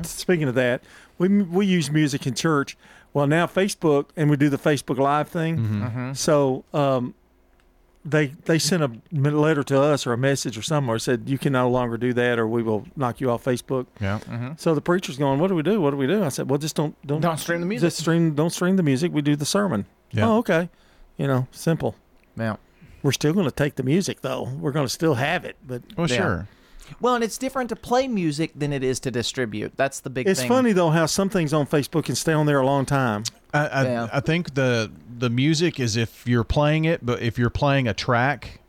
speaking of that, we use music in church. Well, now Facebook, and we do the Facebook Live thing. Mm-hmm. So they sent a letter to us or a message or somewhere said, you can no longer do that or we will knock you off Facebook. Yeah. Mm-hmm. So the preacher's going, what do we do? What do we do? I said, well, just don't stream the music. Don't stream the music. We do the sermon. Yeah. Oh, okay. You know, simple. Yeah. We're still going to take the music, though. We're going to still have it. But well, yeah. Sure. Well, and it's different to play music than it is to distribute. That's the big thing. It's funny, though, how some things on Facebook can stay on there a long time. I think the music is if you're playing it, but if you're playing a track,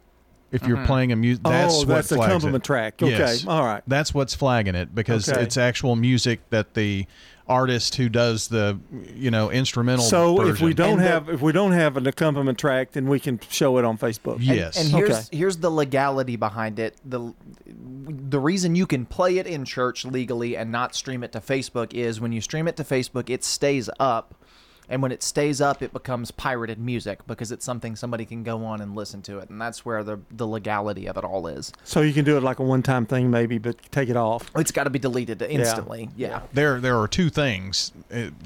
if you're playing a music, that's a compliment track. Okay, yes. All right. That's what's flagging it because it's actual music that the artist who does the instrumental version. if we don't have an accompaniment track, then we can show it on Facebook. Yes. And here's the legality behind it. The reason you can play it in church legally and not stream it to Facebook is when you stream it to Facebook, it stays up. And when it stays up, it becomes pirated music because it's something somebody can go on and listen to it. And that's where the legality of it all is. So you can do it like a one-time thing maybe, but take it off. It's got to be deleted instantly. Yeah. There are two things.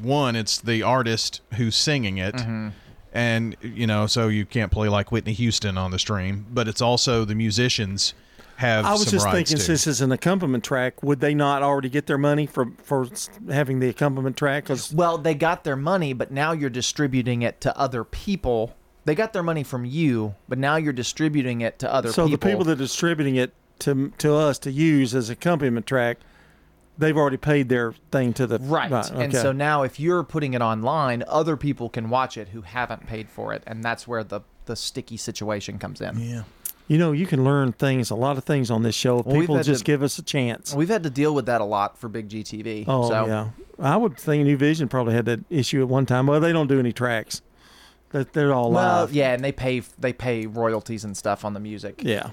One, it's the artist who's singing it. Mm-hmm. And, so you can't play like Whitney Houston on the stream. But it's also the musicians have some rights. I was just thinking, since it's an accompaniment track, would they not already get their money for having the accompaniment track? Well, they got their money, but now you're distributing it to other people. They got their money from you, but now you're distributing it to other people. So the people that are distributing it to us to use as accompaniment track, they've already paid their thing to the... Right. Okay. And so now if you're putting it online, other people can watch it who haven't paid for it, and that's where the sticky situation comes in. Yeah. You can learn things, a lot of things on this show. People just give us a chance. We've had to deal with that a lot for Big GTV. Oh, so. Yeah. I would think New Vision probably had that issue at one time. Well, they don't do any tracks. They're all live. Yeah, and they pay royalties and stuff on the music. Yeah.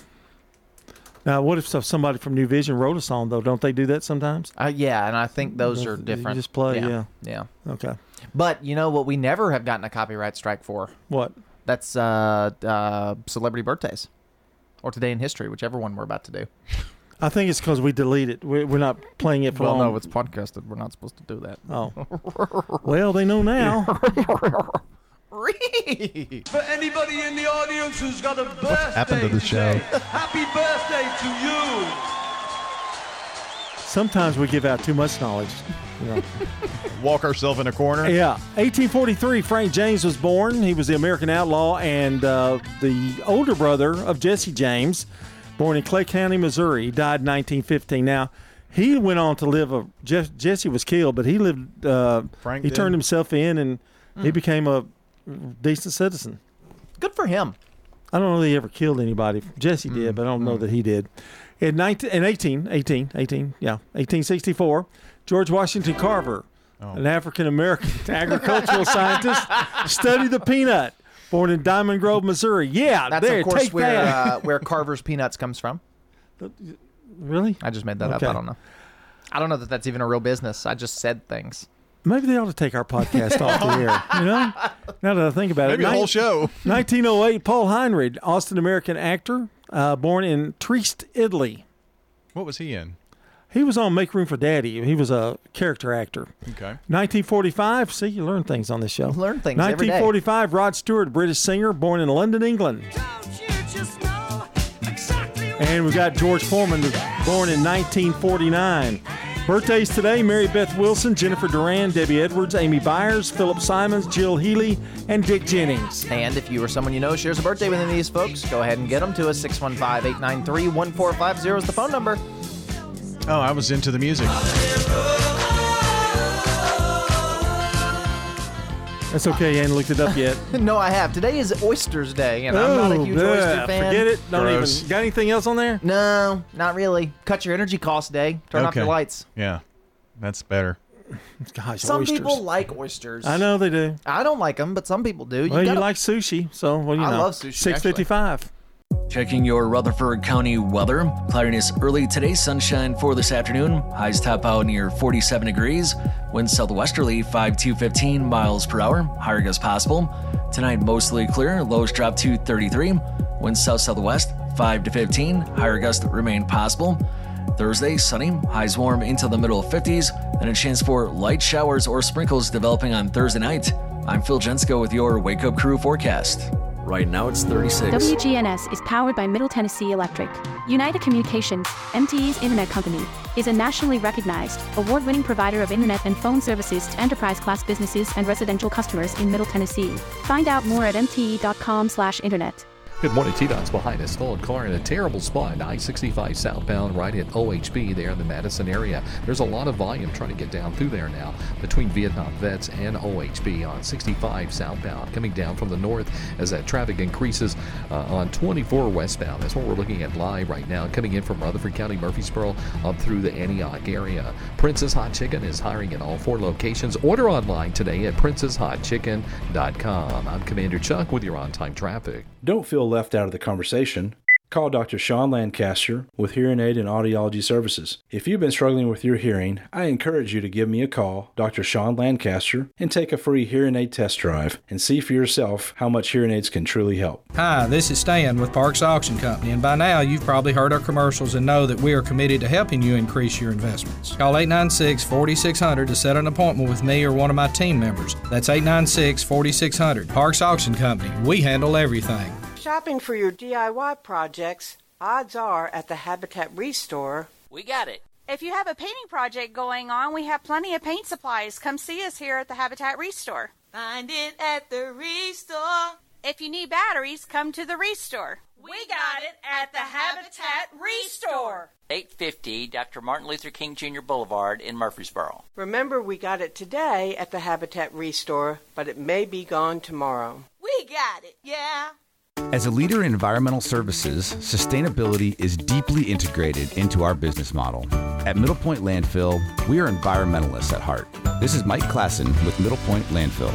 Now, what if somebody from New Vision wrote a song, though? Don't they do that sometimes? Yeah, and I think those are different. You just play, yeah. Okay. But you know what we never have gotten a copyright strike for? What? That's celebrity birthdays. Or Today in History, whichever one we're about to do. I think it's because we delete it. We're not playing it for long. Well, no, it's podcasted. We're not supposed to do that. Oh. Well, they know now. For anybody in the audience who's got a birthday, what happened to the show? Happy birthday to you. Sometimes we give out too much knowledge. Yeah. Walk ourselves in a corner. Yeah. 1843, Frank James was born. He was the American outlaw and the older brother of Jesse James, born in Clay County, Missouri. He died in 1915. Now, he went on to live Jesse was killed, but he lived... he turned himself in, and he became a decent citizen. Good for him. I don't know that he ever killed anybody. Jesse did, but I don't know that he did. In 1864, George Washington Carver, an African-American agricultural scientist, studied the peanut, born in Diamond Grove, Missouri. Yeah, that's there, of course where Carver's Peanuts comes from. Really? I just made that up. I don't know. I don't know that that's even a real business. I just said things. Maybe they ought to take our podcast off the air, Now that I think about it. Maybe the whole show. 1908, Paul Heinrich, Austin-American actor. Born in Trieste, Italy. What was he in? He was on Make Room for Daddy. He was a character actor. Okay. 1945. See, you learn things on this show. Learn things every day. 1945, Rod Stewart, British singer, born in London, England. And we got George Foreman, born in 1949. Birthdays today, Mary Beth Wilson, Jennifer Duran, Debbie Edwards, Amy Byers, Philip Simons, Jill Healy, and Dick Jennings. And if you or someone you know shares a birthday with any of these folks, go ahead and get them to us. 615-893-1450 is the phone number. Oh, I was into the music. That's okay, you ain't looked it up yet. No, I have. Today is Oysters Day, and I'm not a huge oyster fan. Forget it. Don't even. Got anything else on there? No, not really. Cut your energy cost day. Turn off your lights. Yeah, that's better. Gosh, some people like oysters. I know they do. I don't like them, but some people do. You like sushi, so what do you know? I love sushi. 6:55. Checking your Rutherford County weather. Cloudiness early today, sunshine for this afternoon. Highs top out near 47 degrees. Wind southwesterly 5 to 15 miles per hour. Higher gusts possible. Tonight mostly clear. Lows drop to 33. Wind south-southwest 5 to 15. Higher gusts remain possible. Thursday, sunny. Highs warm into the middle 50s. And a chance for light showers or sprinkles developing on Thursday night. I'm Phil Jensko with your Wake Up Crew forecast. Right now it's 36. WGNS is powered by Middle Tennessee Electric. United Communications, MTE's internet company, is a nationally recognized, award-winning provider of internet and phone services to enterprise-class businesses and residential customers in Middle Tennessee. Find out more at mte.com/internet. Good morning, T-Dot's behind a stalled car in a terrible spot. I-65 southbound right at OHB there in the Madison area. There's a lot of volume trying to get down through there now between Vietnam Vets and OHB on 65 southbound. Coming down from the north as that traffic increases on 24 westbound. That's what we're looking at live right now. Coming in from Rutherford County, Murfreesboro, up through the Antioch area. Princess Hot Chicken is hiring in all four locations. Order online today at princesshotchicken.com. I'm Commander Chuck with your on-time traffic. Don't feel left out of the conversation, call Dr. Sean Lancaster with Hearing Aid and Audiology Services. If you've been struggling with your hearing, I encourage you to give me a call, Dr. Sean Lancaster, and take a free hearing aid test drive and see for yourself how much hearing aids can truly help. Hi, this is Stan with Parks Auction Company, and by now you've probably heard our commercials and know that we are committed to helping you increase your investments. Call 896-4600 to set an appointment with me or one of my team members. That's 896-4600. Parks Auction Company. We handle everything. Shopping for your DIY projects, odds are at the Habitat Restore. We got it. If you have a painting project going on, we have plenty of paint supplies. Come see us here at the Habitat Restore. Find it at the Restore. If you need batteries, come to the Restore. We got it at the Habitat Restore. 850 Dr. Martin Luther King Jr. Boulevard in Murfreesboro. Remember, we got it today at the Habitat Restore, but it may be gone tomorrow. We got it, yeah. As a leader in environmental services, sustainability is deeply integrated into our business model. At Middle Point Landfill, we are environmentalists at heart. This is Mike Klassen with Middle Point Landfill.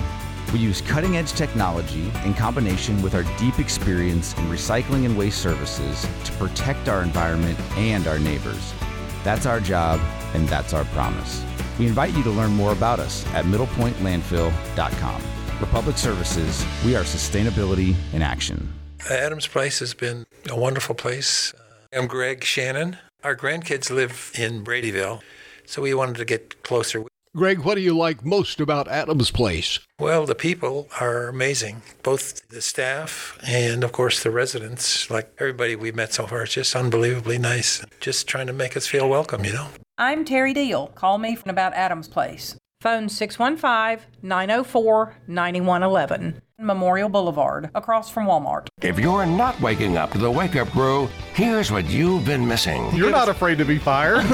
We use cutting-edge technology in combination with our deep experience in recycling and waste services to protect our environment and our neighbors. That's our job, and that's our promise. We invite you to learn more about us at middlepointlandfill.com. For public services, we are sustainability in action. Adams Place has been a wonderful place. I'm Greg Shannon. Our grandkids live in Bradyville, so we wanted to get closer. Greg, what do you like most about Adams Place? Well, the people are amazing, both the staff and, of course, the residents. Like everybody we've met so far, it's just unbelievably nice. Just trying to make us feel welcome, you know. I'm Terry Deal. Call me about Adams Place. Phone 615-904-9111, Memorial Boulevard, across from Walmart. If you're not waking up to the Wake Up Crew, here's what you've been missing. You're not afraid to be fired.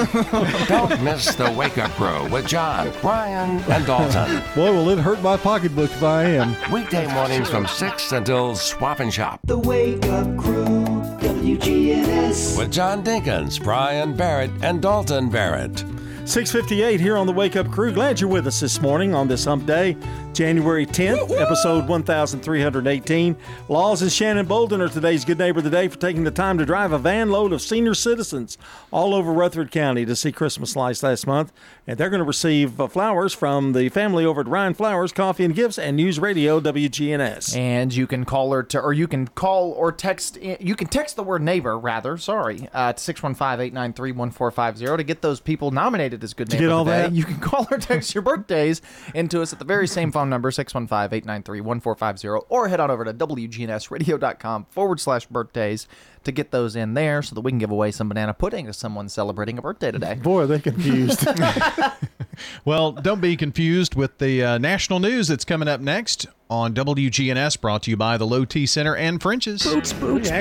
Don't miss the Wake Up Crew with John, Brian, and Dalton. Boy, will it hurt my pocketbook if I am. Weekday mornings from 6 until Swap and Shop. The Wake Up Crew, WGNS. With John Dinkins, Brian Barrett, and Dalton Barrett. 6:58 here on the Wake Up Crew. Glad you're with us this morning on this hump day, January 10th, episode 1318. Laws and Shannon Bolden are today's Good Neighbor of the Day for taking the time to drive a van load of senior citizens all over Rutherford County to see Christmas lights last month. And they're going to receive flowers from the family over at Ryan Flowers Coffee and Gifts and News Radio WGNS. And you can call or text. You can text the word neighbor, to 615-893-1450 to get those people nominated as Good Neighbor of the Day. You can call or text your birthdays into us at the very same phone number, 615-893-1450, or head on over to wgnsradio.com/birthdays to get those in there so that we can give away some banana pudding to someone celebrating a birthday today. Boy, are they confused. Well, don't be confused with the national news that's coming up next on WGNS, brought to you by the Low T Center and French's. Boots.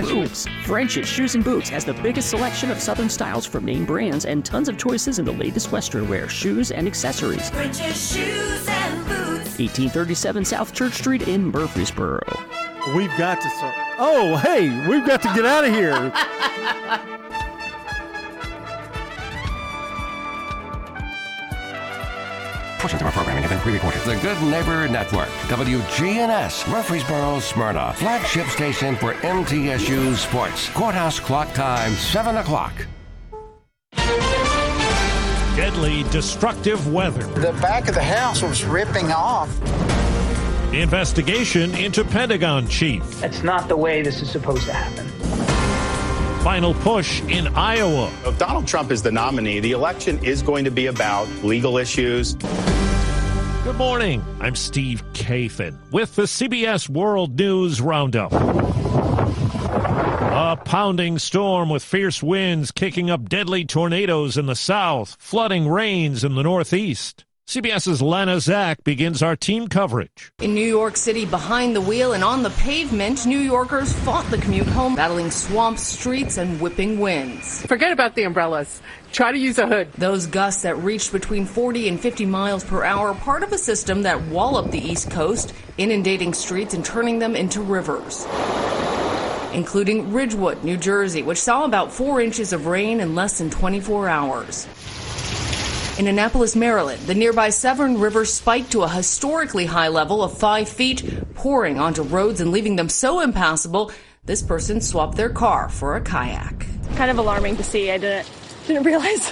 French's Shoes and Boots has the biggest selection of Southern styles from name brands and tons of choices in the latest Western wear, shoes, and accessories. French's Shoes and Boots. 1837 South Church Street in Murfreesboro. We've got to... we've got to get out of here. Portions of our programming have been pre-recorded. The Good Neighbor Network, WGNS, Murfreesboro, Smyrna, flagship station for MTSU sports. Courthouse clock time, 7 o'clock. Deadly, destructive weather. The back of the house was ripping off. The investigation into Pentagon chief. That's not the way this is supposed to happen. Final push in Iowa. If Donald Trump is the nominee, the election is going to be about legal issues. Good morning. I'm Steve Kathan with the CBS World News Roundup. A pounding storm with fierce winds kicking up deadly tornadoes in the south, flooding rains in the northeast. CBS's Lana Zach begins our team coverage. In New York City, behind the wheel and on the pavement, New Yorkers fought the commute home, battling swamps, streets, and whipping winds. Forget about the umbrellas. Try to use a hood. Those gusts that reached between 40 and 50 miles per hour, part of a system that walloped the East Coast, inundating streets and turning them into rivers, including Ridgewood, New Jersey, which saw about 4 inches of rain in less than 24 hours. In Annapolis, Maryland, the nearby Severn River spiked to a historically high level of 5 feet, pouring onto roads and leaving them so impassable, this person swapped their car for a kayak. Kind of alarming to see. I didn't realize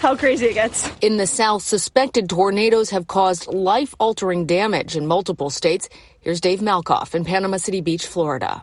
how crazy it gets. In the South, suspected tornadoes have caused life-altering damage in multiple states. Here's Dave Malkoff in Panama City Beach, Florida.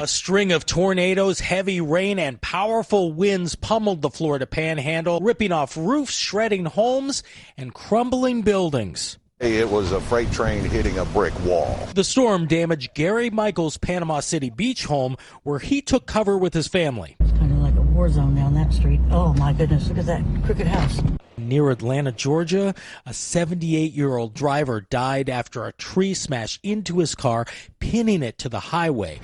A string of tornadoes, heavy rain, and powerful winds pummeled the Florida panhandle, ripping off roofs, shredding homes, and crumbling buildings. It was a freight train hitting a brick wall. The storm damaged Gary Michael's Panama City Beach home, where he took cover with his family. It's kind of like a war zone down that street. Oh, my goodness, look at that crooked house. Near Atlanta, Georgia, a 78-year-old driver died after a tree smashed into his car, pinning it to the highway.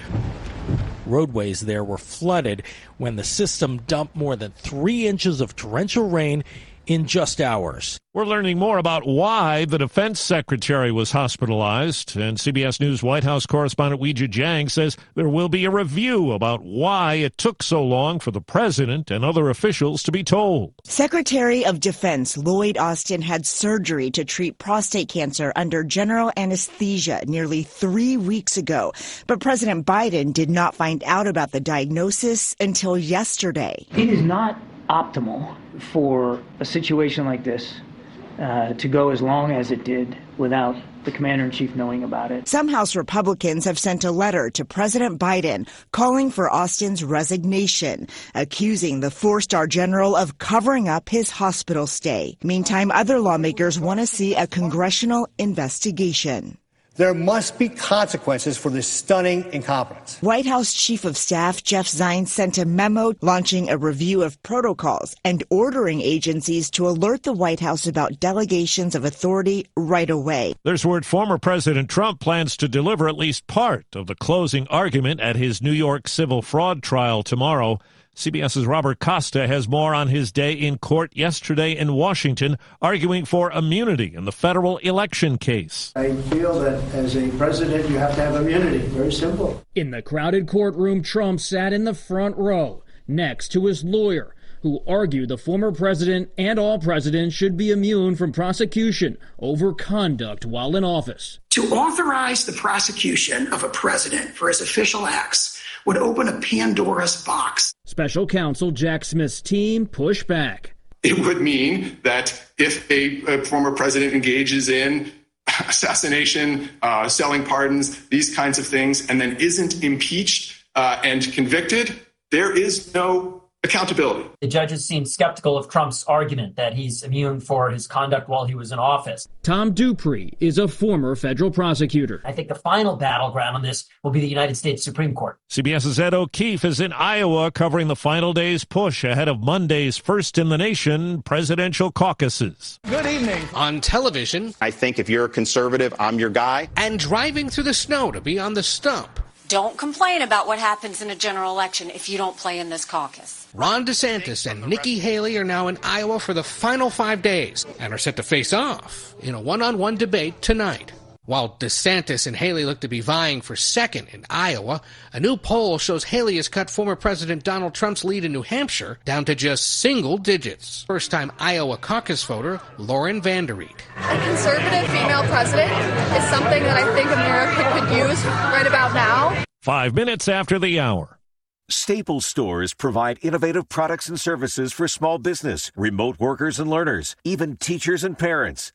Roadways there were flooded when the system dumped more than 3 inches of torrential rain in just hours. We're learning more about why the defense secretary was hospitalized, and CBS News White House correspondent Weijia Jiang says there will be a review about why it took so long for the president and other officials to be told. Secretary of Defense Lloyd Austin had surgery to treat prostate cancer under general anesthesia nearly 3 weeks ago, but President Biden did not find out about the diagnosis until yesterday. It is not optimal for a situation like this to go as long as it did without the commander-in-chief knowing about it. Some House Republicans have sent a letter to President Biden calling for Austin's resignation, accusing the four-star general of covering up his hospital stay. Meantime, other lawmakers want to see a congressional investigation. There must be consequences for this stunning incompetence. White House Chief of Staff Jeff Zients sent a memo launching a review of protocols and ordering agencies to alert the White House about delegations of authority right away. There's word former President Trump plans to deliver at least part of the closing argument at his New York civil fraud trial tomorrow. CBS's Robert Costa has more on his day in court yesterday in Washington, arguing for immunity in the federal election case. I feel that as a president, you have to have immunity. Very simple. In the crowded courtroom, Trump sat in the front row next to his lawyer, who argued the former president and all presidents should be immune from prosecution over conduct while in office. To authorize the prosecution of a president for his official acts would open a Pandora's box. Special counsel Jack Smith's team pushed back. It would mean that if a former president engages in assassination, selling pardons, these kinds of things, and then isn't impeached and convicted, there is no accountability. The judges seemed skeptical of Trump's argument that he's immune for his conduct while he was in office. Tom Dupree is a former federal prosecutor. I think the final battleground on this will be the United States Supreme Court. CBS's Ed O'Keefe is in Iowa covering the final day's push ahead of Monday's first-in-the-nation presidential caucuses. Good evening. On television, I think if you're a conservative, I'm your guy. And driving through the snow to be on the stump. Don't complain about what happens in a general election if you don't play in this caucus. Ron DeSantis and Nikki Haley are now in Iowa for the final 5 days and are set to face off in a one-on-one debate tonight. While DeSantis and Haley look to be vying for second in Iowa, a new poll shows Haley has cut former President Donald Trump's lead in New Hampshire down to just single digits. First-time Iowa caucus voter Lauren Vanderreed. A conservative female president is something that I think America could use right about now. 5 minutes after the hour. Staples stores provide innovative products and services for small business, remote workers and learners, even teachers and parents.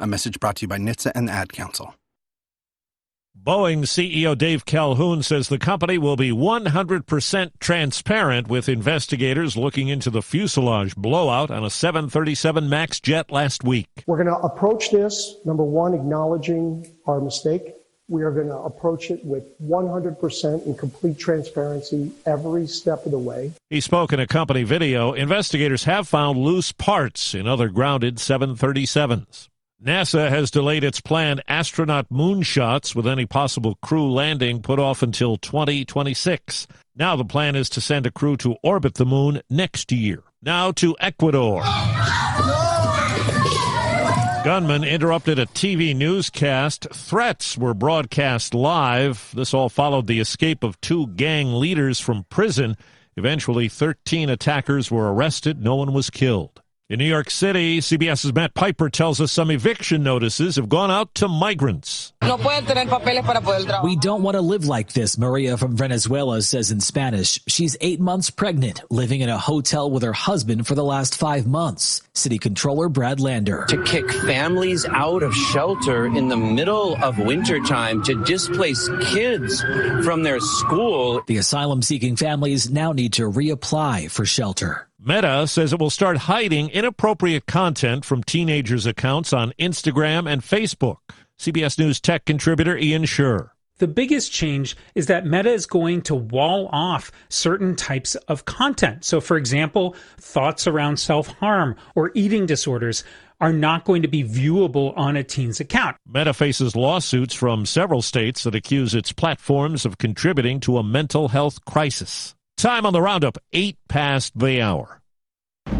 A message brought to you by NHTSA and the Ad Council. Boeing CEO Dave Calhoun says the company will be 100% transparent with investigators looking into the fuselage blowout on a 737 MAX jet last week. We're going to approach this, number one, acknowledging our mistake. We are going to approach it with 100% and complete transparency every step of the way. He spoke in a company video. Investigators have found loose parts in other grounded 737s. NASA has delayed its planned astronaut moonshots with any possible crew landing put off until 2026. Now the plan is to send a crew to orbit the moon next year. Now to Ecuador. Gunmen interrupted a TV newscast. Threats were broadcast live. This all followed the escape of two gang leaders from prison. Eventually, 13 attackers were arrested. No one was killed. In New York City, CBS's Matt Piper tells us some eviction notices have gone out to migrants. We don't want to live like this, Maria from Venezuela says in Spanish. She's 8 months pregnant, living in a hotel with her husband for the last 5 months. City Controller Brad Lander. To kick families out of shelter in the middle of wintertime, to displace kids from their school. The asylum-seeking families now need to reapply for shelter. Meta says it will start hiding inappropriate content from teenagers' accounts on Instagram and Facebook. CBS News tech contributor Ian Schur. The biggest change is that Meta is going to wall off certain types of content. So, for example, thoughts around self-harm or eating disorders are not going to be viewable on a teen's account. Meta faces lawsuits from several states that accuse its platforms of contributing to a mental health crisis. Time on the roundup, 8 past the hour.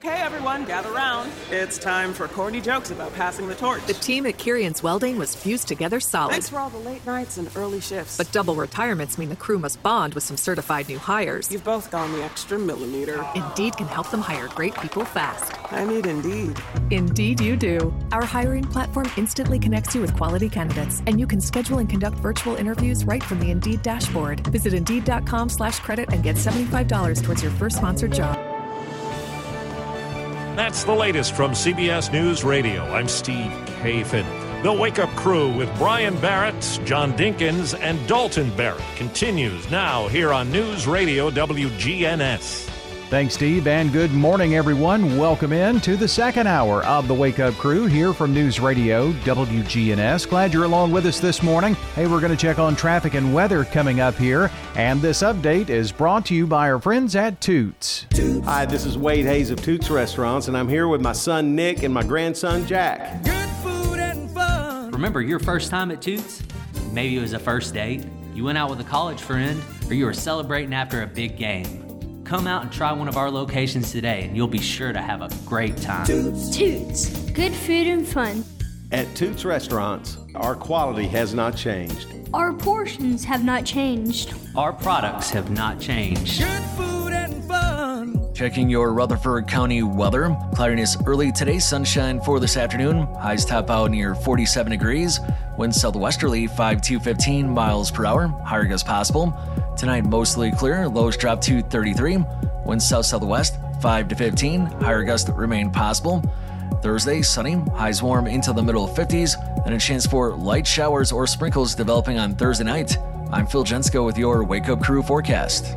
Okay, everyone, gather round. It's time for corny jokes about passing the torch. The team at Kirian's Welding was fused together solid. Thanks for all the late nights and early shifts. But double retirements mean the crew must bond with some certified new hires. You've both gone the extra millimeter. Indeed can help them hire great people fast. I need Indeed. Indeed you do. Our hiring platform instantly connects you with quality candidates, and you can schedule and conduct virtual interviews right from the Indeed dashboard. Visit Indeed.com/credit and get $75 towards your first sponsored job. That's the latest from CBS News Radio. I'm Steve Kafen. The Wake Up Crew with Brian Barrett, John Dinkins, and Dalton Barrett continues now here on News Radio WGNS. Thanks, Steve, and good morning, everyone. Welcome in to the second hour of the Wake Up Crew here from News Radio WGNS. Glad you're along with us this morning. Hey, we're going to check on traffic and weather coming up here, and this update is brought to you by our friends at Toots. Hi, this is Wade Hayes of Toots Restaurants, and I'm here with my son Nick and my grandson Jack. Good food and fun. Remember your first time at Toots? Maybe it was a first date, you went out with a college friend, or you were celebrating after a big game. Come out and try one of our locations today, and you'll be sure to have a great time. Toots. Good food and fun. At Toots Restaurants, our quality has not changed. Our portions have not changed. Our products have not changed. Good food and fun. Checking your Rutherford County weather. Cloudiness early today, sunshine for this afternoon. Highs top out near 47 degrees. Wind southwesterly 5 to 15 miles per hour. Higher gusts possible. Tonight, mostly clear. Lows drop to 33. Winds south-southwest, 5 to 15. Higher gusts remain possible. Thursday, sunny. Highs warm into the middle 50s. And a chance for light showers or sprinkles developing on Thursday night. I'm Phil Jensko with your Wake Up Crew forecast.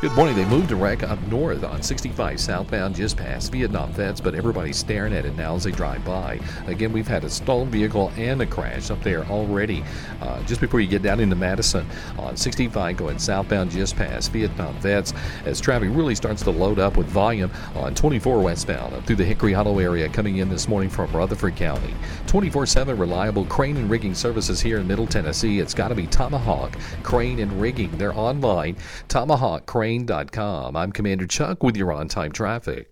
Good morning. They moved a wreck up north on 65 southbound just past Vietnam Vets, but everybody's staring at it now as they drive by. Again, we've had a stolen vehicle and a crash up there already. Just before you get down into Madison on 65 going southbound just past Vietnam Vets, as traffic really starts to load up with volume on 24 westbound up through the Hickory Hollow area coming in this morning from Rutherford County. 24/7 reliable crane and rigging services here in Middle Tennessee. It's got to be Tomahawk Crane and Rigging. They're online, Tomahawk Crane. I'm Commander Chuck with your on-time traffic.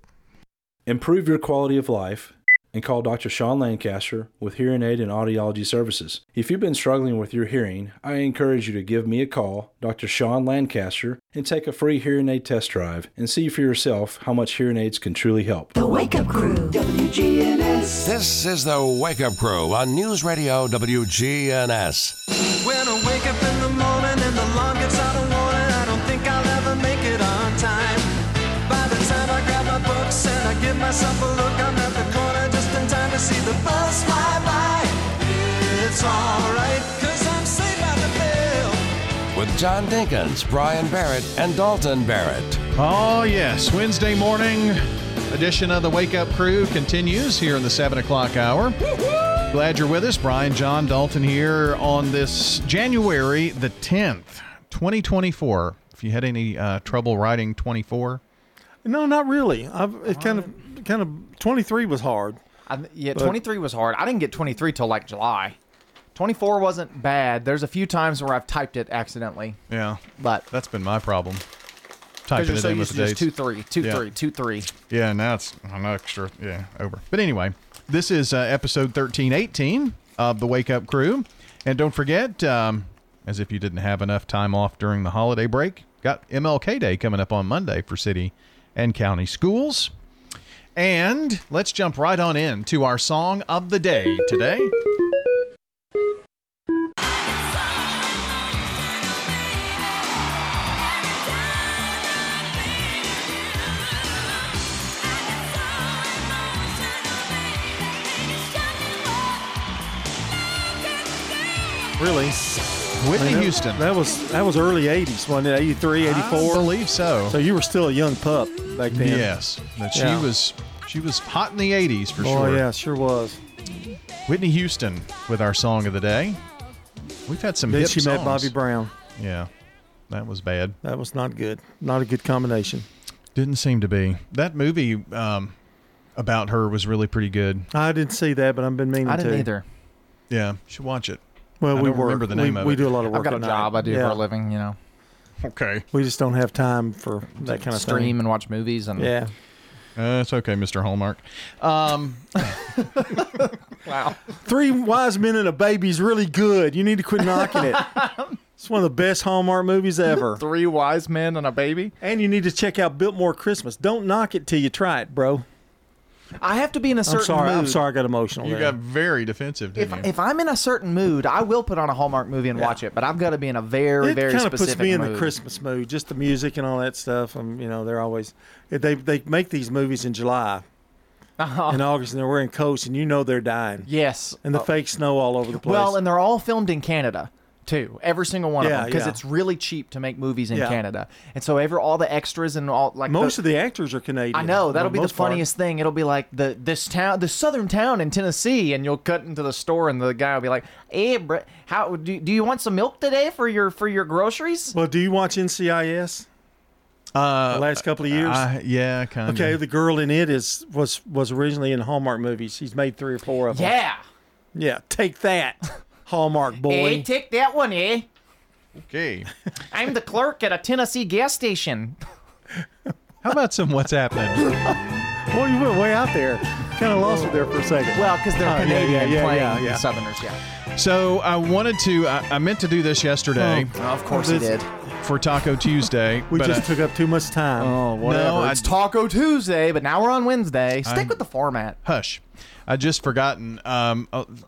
Improve your quality of life and call Dr. Sean Lancaster with Hearing Aid and Audiology Services. If you've been struggling with your hearing, I encourage you to give me a call, Dr. Sean Lancaster, and take a free hearing aid test drive and see for yourself how much hearing aids can truly help. The Wake Up Crew, WGNS. This is the Wake Up Crew on News Radio WGNS. When I wake up in the morning and the alarm gets out of water, give myself a look, I'm at the corner just in time to see the bus fly by. It's alright, cause I'm safe out of bail. With John Dinkins, Brian Barrett, and Dalton Barrett. Oh yes, Wednesday morning edition of the Wake Up Crew continues here in the 7 o'clock hour. Woo-hoo! Glad you're with us. Brian, John, Dalton here on this January the 10th, 2024. If you had any trouble writing 24... No, not really. It kind of 23 was hard. 23 was hard. I didn't get 23 till like July. 24 wasn't bad. There's a few times where I've typed it accidentally. Yeah, but that's been my problem. Typing it in with the dates. 23. Yeah, now it's an extra. Yeah, over. But anyway, this is episode 1318 of the Wake Up Crew, and don't forget, as if you didn't have enough time off during the holiday break, got MLK Day coming up on Monday for city and county schools. And let's jump right on in to our song of the day today. Really? Whitney Houston. That was early 80s, wasn't it? 83, 84? I believe so. So you were still a young pup back then. Yes. But yeah. She was hot in the 80s for sure. Oh, yeah, sure was. Whitney Houston with our song of the day. We've had some hip songs. Then she met Bobby Brown. Yeah, that was bad. That was not good. Not a good combination. Didn't seem to be. That movie about her was really pretty good. I didn't see that, but I've been meaning to. I didn't either. Yeah, you should watch it. Well, I don't remember the name of it. We do a lot of work. I've got a job I do for a living, you know. Okay. We just don't have time for that kind of thing. Stream and watch movies. And yeah. It's okay, Mr. Hallmark. Wow. Three Wise Men and a Baby's really good. You need to quit knocking it. It's one of the best Hallmark movies ever. Three Wise Men and a Baby? And you need to check out Biltmore Christmas. Don't knock it till you try it, bro. I have to be in a certain mood. I'm sorry I got emotional. You got very defensive, didn't you? If I'm in a certain mood, I will put on a Hallmark movie and watch it, but I've got to be in a very specific mood. It kind of puts me in the Christmas mood, just the music and all that stuff. You know, they're always... They make these movies in July and August, and we're in coast, and you know they're dying. Yes. And the fake snow all over the place. Well, and they're all filmed in Canada, too. Every single one of them, because it's really cheap to make movies in Canada. And so all the extras and all, like, most of the actors are Canadian. I know, that'll be the funniest thing. It'll be like the southern town in Tennessee, and you'll cut into the store and the guy will be like, "Hey, how do you want some milk today for your groceries?" Well, do you watch NCIS? The last couple of years? Yeah, kind of. Okay, the girl in it was originally in Hallmark movies. She's made 3 or 4 of them. Yeah. Yeah, take that. Hallmark boy. Hey, take that one, eh? Okay. I'm the clerk at a Tennessee gas station. How about some What's Happening? Well, you went way out there. Kind of lost it there for a second. Well, because they're Canadian playing the Southerners, yeah. So I wanted to, I meant to do this yesterday. Oh, of course you did. For Taco Tuesday. We just took up too much time. Oh, whatever. No, it's Taco Tuesday, but now we're on Wednesday. Stick with the format. Hush. I just forgotten.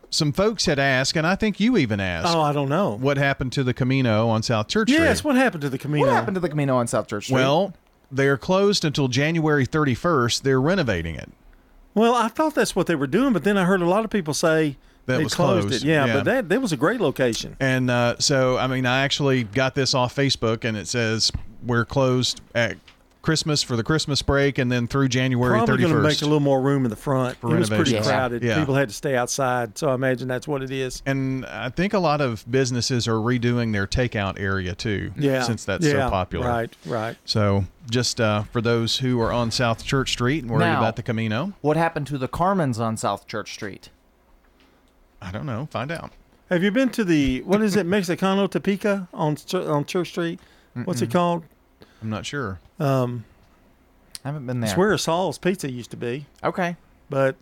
Some folks had asked, and I think you even asked. Oh, I don't know. What happened to the Camino on South Church Street? Yes, what happened to the Camino? What happened to the Camino on South Church Street? Well, they're closed until January 31st. They're renovating it. Well, I thought that's what they were doing, but then I heard a lot of people say that they was closed. Yeah, but that was a great location. And so, I mean, I actually got this off Facebook, and it says we're closed at Christmas for the Christmas break, and then through January 31st. Probably going to make a little more room in the front. It was pretty crowded. Yeah. People had to stay outside, so I imagine that's what it is. And I think a lot of businesses are redoing their takeout area, too, since that's so popular. Right, right. So just for those who are on South Church Street and worried about the Camino. What happened to the Carmen's on South Church Street? I don't know. Find out. Have you been to the, what is it, Mexicano Topeka on Church Street? What's it called? I'm not sure. I haven't been there. It's where Saul's Pizza used to be. Okay. But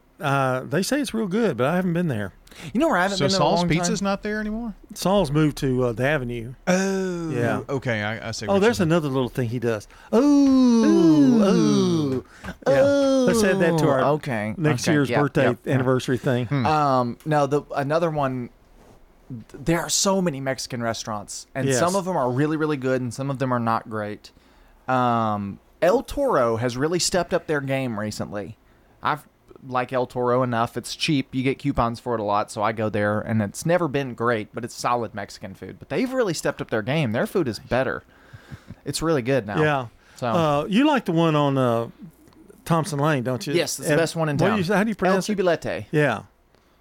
they say it's real good, but I haven't been there. You know where I haven't been there in a long time? So Saul's Pizza's not there anymore? Saul's moved to the Avenue. Oh. Yeah. Okay, I see. Oh, there's another little thing he does. Oh. Oh. Let's add that to our next year's birthday anniversary thing. No, another one. There are so many Mexican restaurants, and some of them are really, really good, and some of them are not great. El Toro has really stepped up their game recently. I like El Toro enough. It's cheap. You get coupons for it a lot, so I go there, and it's never been great, but it's solid Mexican food. But they've really stepped up their game. Their food is better. It's really good now. Yeah. So you like the one on Thompson Lane, don't you? Yes, it's the best one in town. How do you pronounce it? El Cubilete. Yeah.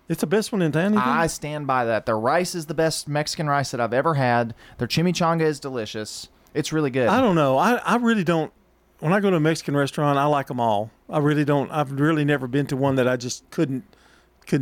It's the best one in town. I stand by that. Their rice is the best Mexican rice that I've ever had. Their chimichanga is delicious. It's really good. I don't know. I really don't. When I go to a Mexican restaurant, I like them all. I really don't. I've really never been to one that I just couldn't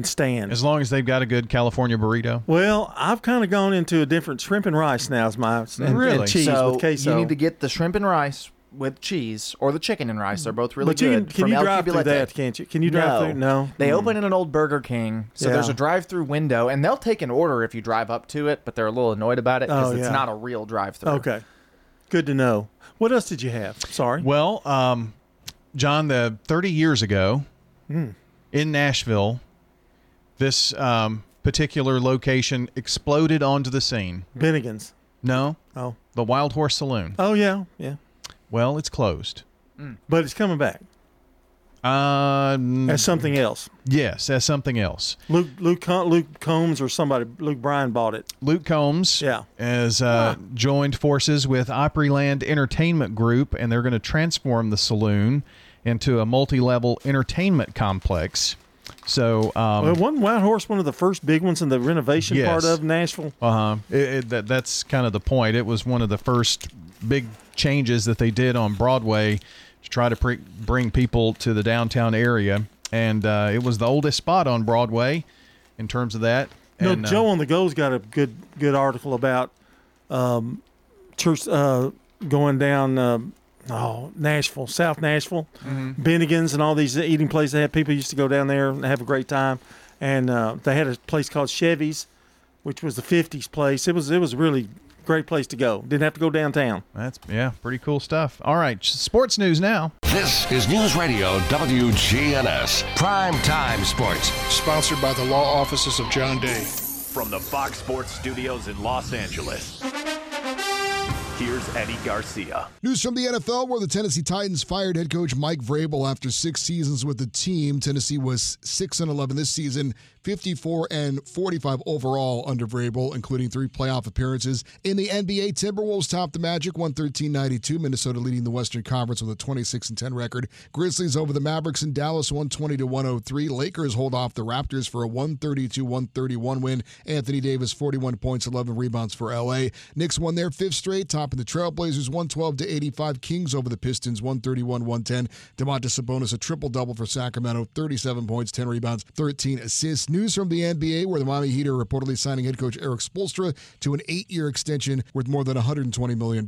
stand. As long as they've got a good California burrito. Well, I've kind of gone into a different shrimp and rice now. Is my and cheese with queso. You need to get the shrimp and rice with cheese or the chicken and rice. They're both really good. Can you drive through that, can't you? Can you drive through? No. They open in an old Burger King, so there's a drive-through window, and they'll take an order if you drive up to it, but they're a little annoyed about it because it's not a real drive-through. Okay. Good to know. What else did you have? Sorry. Well, John, 30 years ago in Nashville, this particular location exploded onto the scene. Bennigan's. No. Oh. The Wild Horse Saloon. Oh, yeah. Yeah. Well, it's closed. But it's coming back. As something else. Yes, as something else. Luke Combs or somebody, Luke Bryan bought it. Luke Combs has joined forces with Opryland Entertainment Group, and they're going to transform the saloon into a multi-level entertainment complex. So, wasn't Wild Horse one of the first big ones in the renovation part of Nashville? That's kind of the point. It was one of the first big changes that they did on Broadway to try to bring people to the downtown area. And it was the oldest spot on Broadway in terms of that. And, Joe on the Go's got a good article about church going down... Nashville, South Nashville, Bennigan's and all these eating places they had. People used to go down there and have a great time. And they had a place called Chevy's, which was the 50s place. It was really great place to go. Didn't have to go downtown. That's, pretty cool stuff. All right, sports news now. This is News Radio WGNS, Primetime Sports. Sponsored by the law offices of John Day. From the Fox Sports Studios in Los Angeles. Here's Eddie Garcia. News from the NFL, where the Tennessee Titans fired head coach Mike Vrabel after 6 seasons with the team. Tennessee was 6-11 this season, 54-45 overall under Vrabel, including 3 playoff appearances. In the NBA, Timberwolves topped the Magic 113-92. Minnesota leading the Western Conference with a 26-10 record. Grizzlies over the Mavericks in Dallas 120-103. Lakers hold off the Raptors for a 132-131 win. Anthony Davis 41 points, 11 rebounds for LA. Knicks won their 5th straight, top topping the Trailblazers 112-85. Kings over the Pistons 131-110. DeMontis Sabonis a triple-double for Sacramento, 37 points, 10 rebounds, 13 assists. News from the NBA, where the Miami Heat are reportedly signing head coach Eric Spoelstra to an 8-year extension worth more than $120 million.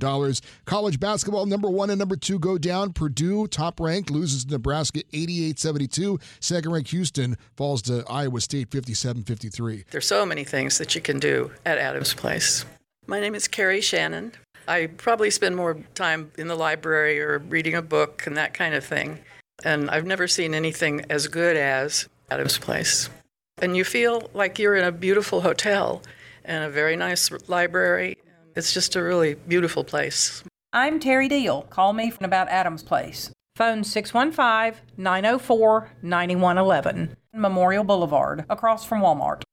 College basketball, number one and number two go down. Purdue, top-ranked, loses to Nebraska 88-72. Second-ranked Houston falls to Iowa State 57-53. There's so many things that you can do at Adams Place. My name is Carrie Shannon. I probably spend more time in the library or reading a book and that kind of thing. And I've never seen anything as good as Adams Place. And you feel like you're in a beautiful hotel and a very nice library. It's just a really beautiful place. I'm Terry Deal. Call me about Adams Place. Phone 615-904-9111. Memorial Boulevard, across from Walmart.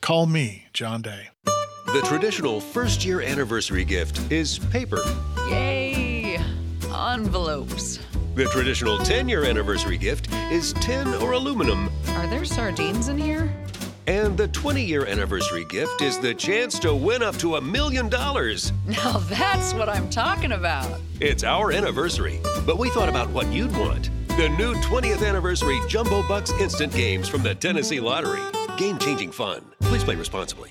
Call me, John Day. The traditional first-year anniversary gift is paper. Yay! Envelopes. The traditional 10-year anniversary gift is tin or aluminum. Are there sardines in here? And the 20-year anniversary gift is the chance to win up to $1 million. Now that's what I'm talking about. It's our anniversary, but we thought about what you'd want. The new 20th anniversary Jumbo Bucks instant games from the Tennessee Lottery. Game-changing fun. Please play responsibly.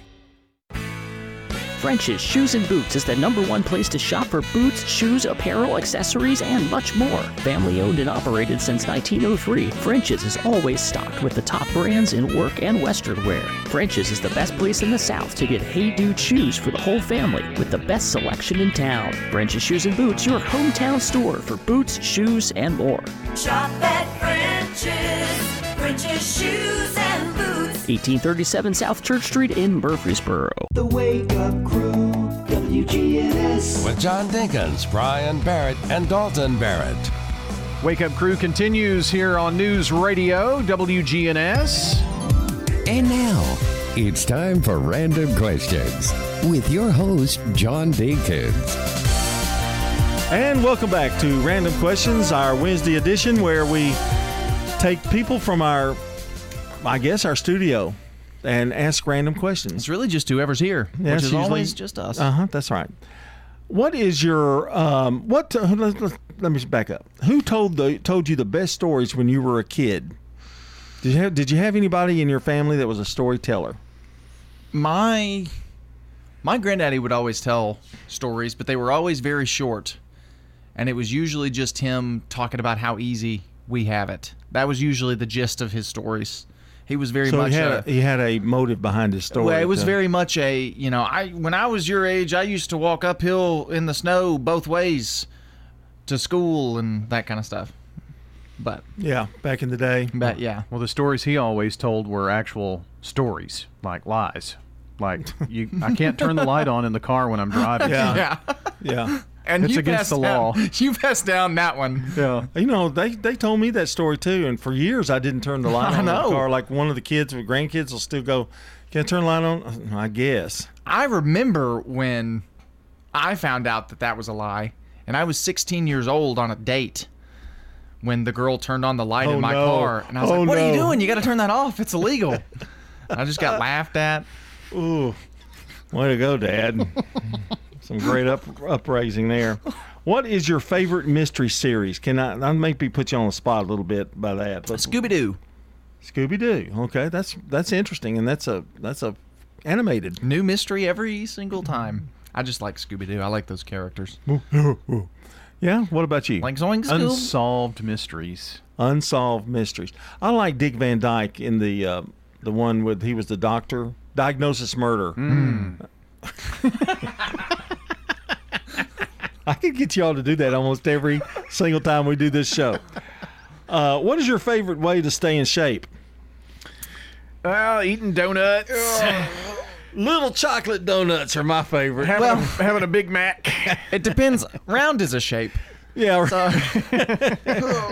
French's Shoes and Boots is the number one place to shop for boots, shoes, apparel, accessories, and much more. Family owned and operated since 1903, French's is always stocked with the top brands in work and Western wear. French's is the best place in the South to get Hey Dude shoes for the whole family with the best selection in town. French's Shoes and Boots, your hometown store for boots, shoes, and more. Shop at French's. French's Shoes and Boots. 1837 South Church Street in Murfreesboro. The Wake Up Crew, WGNS. With John Dinkins, Brian Barrett, and Dalton Barrett. Wake Up Crew continues here on News Radio, WGNS. And now, it's time for Random Questions with your host, John Dinkins. And welcome back to Random Questions, our Wednesday edition where we take people from our, I guess, our studio and ask random questions. It's really just whoever's here, yeah, which is usually, always just us. Uh-huh, that's right. What is your, let me back up. Who told you the best stories when you were a kid? Did you have anybody in your family that was a storyteller? My granddaddy would always tell stories, but they were always very short. And it was usually just him talking about how easy we have it. That was usually the gist of his stories. He was very much he had a motive behind his story. Well, it was very much a, you know, when I was your age, I used to walk uphill in the snow both ways to school and that kind of stuff. But yeah, back in the day. But yeah. Well, the stories he always told were actual stories, like lies. Like I can't turn the light on in the car when I'm driving. Yeah. Yeah. And it's against the law. You passed down that one. Yeah. You know, they told me that story, too, and for years I didn't turn the light on in the car. Like one of the kids, the grandkids will still go, can I turn the light on? I guess. I remember when I found out that was a lie, and I was 16 years old on a date when the girl turned on the light in my car. And I was like, what are you doing? You got to turn that off. It's illegal. I just got laughed at. Ooh. Way to go, Dad. Some great upraising there. What is your favorite mystery series? Can I maybe put you on the spot a little bit by that? Scooby-Doo. Okay, that's interesting, and that's a animated new mystery every single time. I just like Scooby-Doo. I like those characters. Yeah. What about you? Like Zoinks. Unsolved mysteries. I like Dick Van Dyke in the one with he was the doctor. Diagnosis Murder. Mm. I could get y'all to do that almost every single time we do this show. What is your favorite way to stay in shape? Well, eating donuts. Little chocolate donuts are my favorite. Having a Big Mac. It depends. Round is a shape. Yeah. So.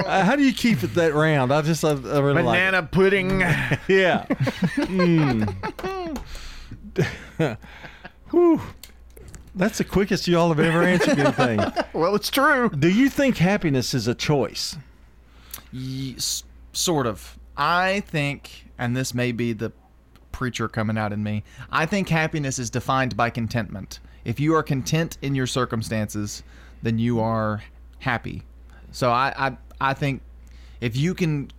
How do you keep it that round? I really like it. Banana pudding. Yeah. Whew. That's the quickest y'all have ever answered anything. Well, it's true. Do you think happiness is a choice? Yes, sort of. I think, and this may be the preacher coming out in me, I think happiness is defined by contentment. If you are content in your circumstances, then you are happy. So I think if you can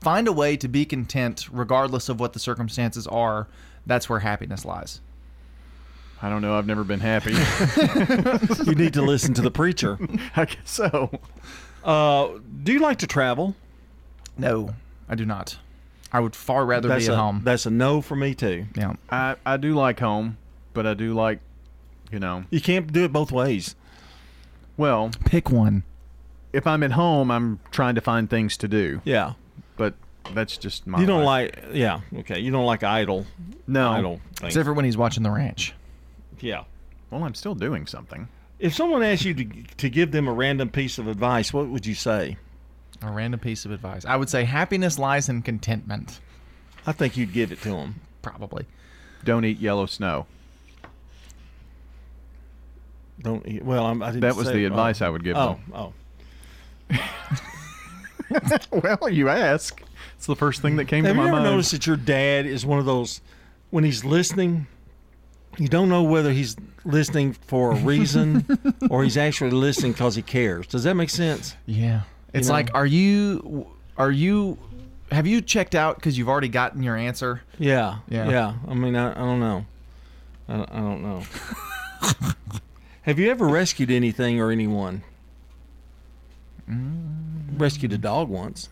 find a way to be content regardless of what the circumstances are, that's where happiness lies. I don't know. I've never been happy. You need to listen to the preacher. I guess so. Do you like to travel? No, I do not. I would far rather be at home. That's a no for me, too. Yeah, I do like home, but I do like, you know. You can't do it both ways. Well. Pick one. If I'm at home, I'm trying to find things to do. Yeah. But that's just my You don't like idle. No. Idle things. Except for when he's watching The Ranch. Yeah. Well, I'm still doing something. If someone asked you to give them a random piece of advice, what would you say? A random piece of advice. I would say happiness lies in contentment. I think you'd give it to them. Probably. Don't eat yellow snow. Don't eat. Well, I didn't say that was the advice I would give them. Well, you ask. It's the first thing that came to my mind. Have you ever noticed that your dad is one of those, when he's listening, you don't know whether he's listening for a reason or he's actually listening because he cares. Does that make sense? Yeah. It's like, have you checked out because you've already gotten your answer? Yeah. Yeah. Yeah. I mean, I don't know. I don't know. Have you ever rescued anything or anyone? Rescued a dog once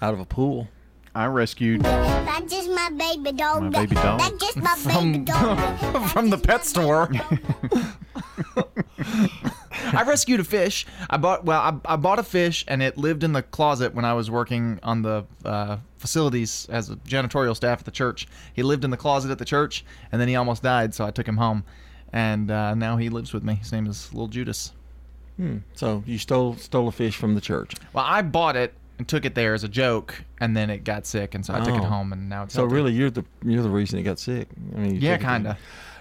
out of a pool. I rescued. That's just my baby dog. My baby dog. That's just my baby dog. From the pet store. I rescued a fish. I bought a fish, and it lived in the closet when I was working on the facilities as a janitorial staff at the church. He lived in the closet at the church, and then he almost died, so I took him home. And now he lives with me. His name is Little Judas. So you stole a fish from the church. Well, I bought it and took it there as a joke, and then it got sick, and so I took it home, and now it's healthy. So really, you're the reason it got sick. I mean, yeah, kind of.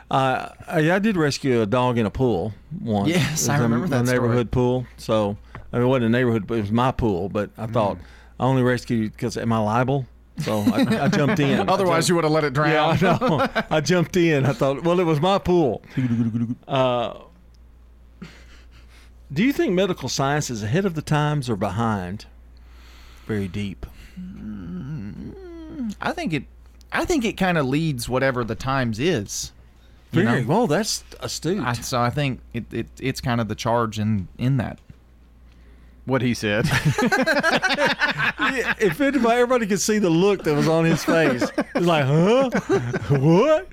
I did rescue a dog in a pool once. Yes, I remember that story. Neighborhood pool. So I mean, it wasn't a neighborhood, but it was my pool. But I thought I only rescued because am I liable? So I jumped in. Otherwise, you would have let it drown. Yeah, I know. I jumped in. I thought, well, it was my pool. Do you think medical science is ahead of the times or behind? Very deep. I think it kind of leads whatever the times is. Very well, that's astute. I think it's kind of the charge in that. What he said. If everybody could see the look that was on his face, it's like, huh? What?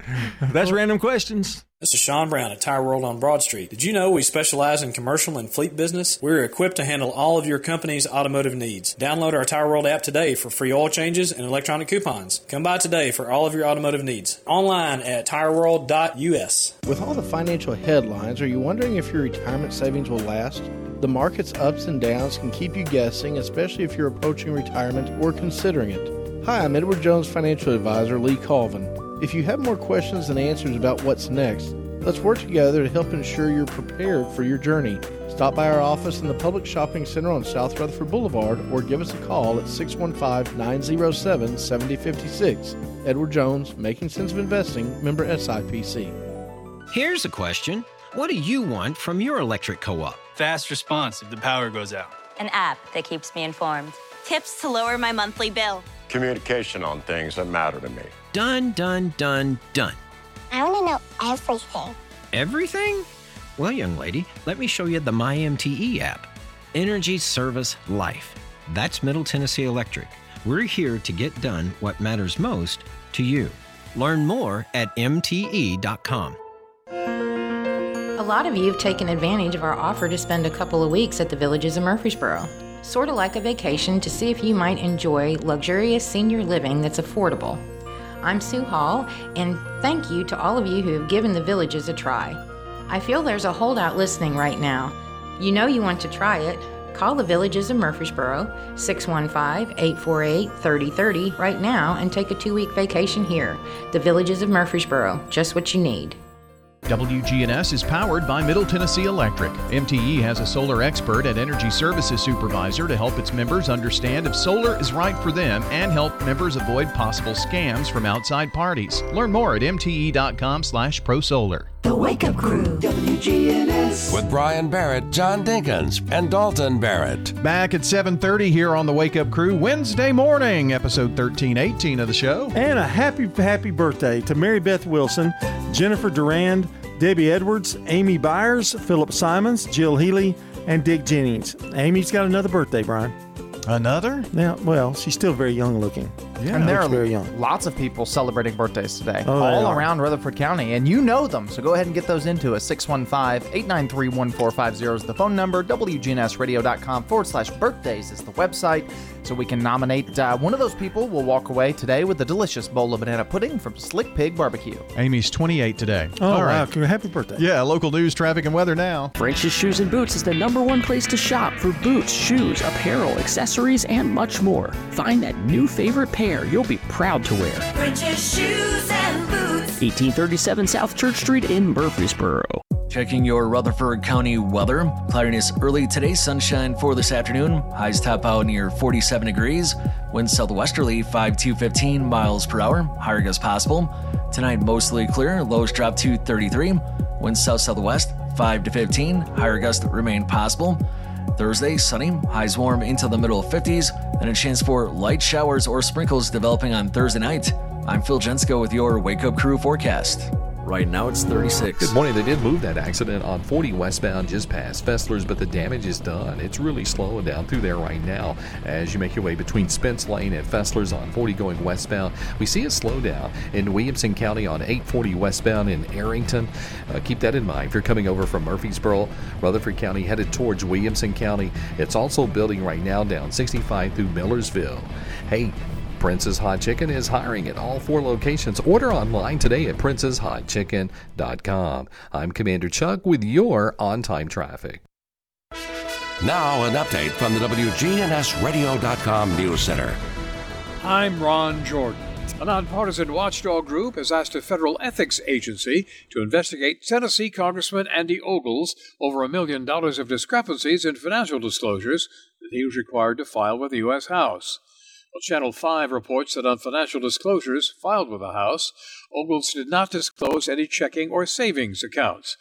That's random questions. This is Sean Brown at Tire World on Broad Street. Did you know we specialize in commercial and fleet business? We're equipped to handle all of your company's automotive needs. Download our Tire World app today for free oil changes and electronic coupons. Come by today for all of your automotive needs. Online at tireworld.us. With all the financial headlines, are you wondering if your retirement savings will last? The market's ups and downs can keep you guessing, especially if you're approaching retirement or considering it. Hi, I'm Edward Jones financial advisor Lee Colvin. If you have more questions than answers about what's next, let's work together to help ensure you're prepared for your journey. Stop by our office in the Public Shopping Center on South Rutherford Boulevard or give us a call at 615-907-7056. Edward Jones, Making Sense of Investing, member SIPC. Here's a question. What do you want from your electric co-op? Fast response if the power goes out. An app that keeps me informed. Tips to lower my monthly bill. Communication on things that matter to me. Done, done, done, done. I want to know everything. Everything? Well, young lady, let me show you the MyMTE app. Energy, service, life. That's Middle Tennessee Electric. We're here to get done what matters most to you. Learn more at mte.com. A lot of you have taken advantage of our offer to spend a couple of weeks at the Villages of Murfreesboro. Sort of like a vacation to see if you might enjoy luxurious senior living that's affordable. I'm Sue Hall, and thank you to all of you who have given the Villages a try. I feel there's a holdout listening right now. You know you want to try it. Call the Villages of Murfreesboro, 615-848-3030 right now and take a 2-week vacation here. The Villages of Murfreesboro, just what you need. WGNS is powered by Middle Tennessee Electric. MTE has a solar expert and energy services supervisor to help its members understand if solar is right for them and help members avoid possible scams from outside parties. Learn more at mte.com/prosolar. The Wake Up Crew, WGNS. With Brian Barrett, John Dinkins, and Dalton Barrett. Back at 7:30 here on The Wake Up Crew, Wednesday morning, episode 1318 of the show. And a happy birthday to Mary Beth Wilson, Jennifer Durand, Debbie Edwards, Amy Byers, Philip Simons, Jill Healy, and Dick Jennings. Amy's got another birthday, Brian. Another? Yeah, well, she's still very young looking. Yeah, and there are very young. Lots of people celebrating birthdays today, all around Rutherford County, and you know them, so go ahead and get those into us. 615-893-1450 is the phone number. WGNSradio.com/birthdays is the website, so we can nominate. One of those people will walk away today with a delicious bowl of banana pudding from Slick Pig Barbecue. Amy's 28 today. Oh, all right. Wow. Happy birthday. Yeah, local news, traffic, and weather now. French's Shoes and Boots is the #1 place to shop for boots, shoes, apparel, accessories, and much more. Find that new favorite pair you'll be proud to wear. French's Shoes and Boots. 1837 South Church Street in Murfreesboro. Checking your Rutherford County weather. Cloudiness early today, sunshine for this afternoon. Highs top out near 47 degrees. Wind southwesterly 5 to 15 miles per hour. Higher gusts possible. Tonight mostly clear. Lows drop to 33. Wind south-southwest 5 to 15. Higher gusts remain possible. Thursday, sunny, highs warm into the middle 50s, and a chance for light showers or sprinkles developing on Thursday night. I'm Phil Jensko with your Wake Up Crew forecast. Right now it's 36. Good morning. They did move that accident on 40 westbound just past Fessler's, but the damage is done. It's really slowing down through there right now as you make your way between Spence Lane and Fessler's on 40 going westbound. We see a slowdown in Williamson County on 840 westbound in Arrington. Keep that in mind. If you're coming over from Murfreesboro, Rutherford County, headed towards Williamson County, it's also building right now down 65 through Millersville. Hey, Prince's Hot Chicken is hiring at all 4 locations. Order online today at princeshotchicken.com. I'm Commander Chuck with your on-time traffic. Now an update from the WGNSradio.com News Center. I'm Ron Jordan. A nonpartisan watchdog group has asked a federal ethics agency to investigate Tennessee Congressman Andy Ogles over $1 million of discrepancies in financial disclosures that he was required to file with the U.S. House. Well, Channel 5 reports that on financial disclosures filed with the House, Ogles did not disclose any checking or savings accounts.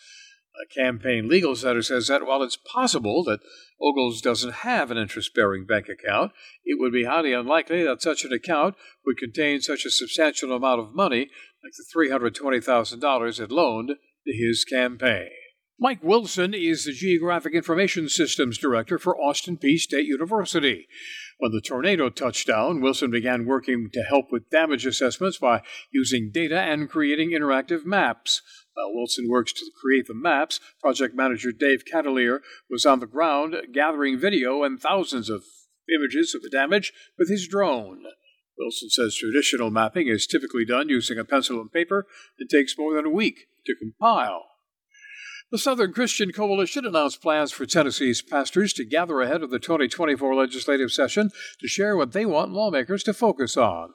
The Campaign Legal Center says that while it's possible that Ogles doesn't have an interest-bearing bank account, it would be highly unlikely that such an account would contain such a substantial amount of money like the $320,000 it loaned to his campaign. Mike Wilson is the Geographic Information Systems Director for Austin Peay State University. When the tornado touched down, Wilson began working to help with damage assessments by using data and creating interactive maps. While Wilson works to create the maps, project manager Dave Catalier was on the ground gathering video and thousands of images of the damage with his drone. Wilson says traditional mapping is typically done using a pencil and paper and takes more than a week to compile. The Southern Christian Coalition announced plans for Tennessee's pastors to gather ahead of the 2024 legislative session to share what they want lawmakers to focus on.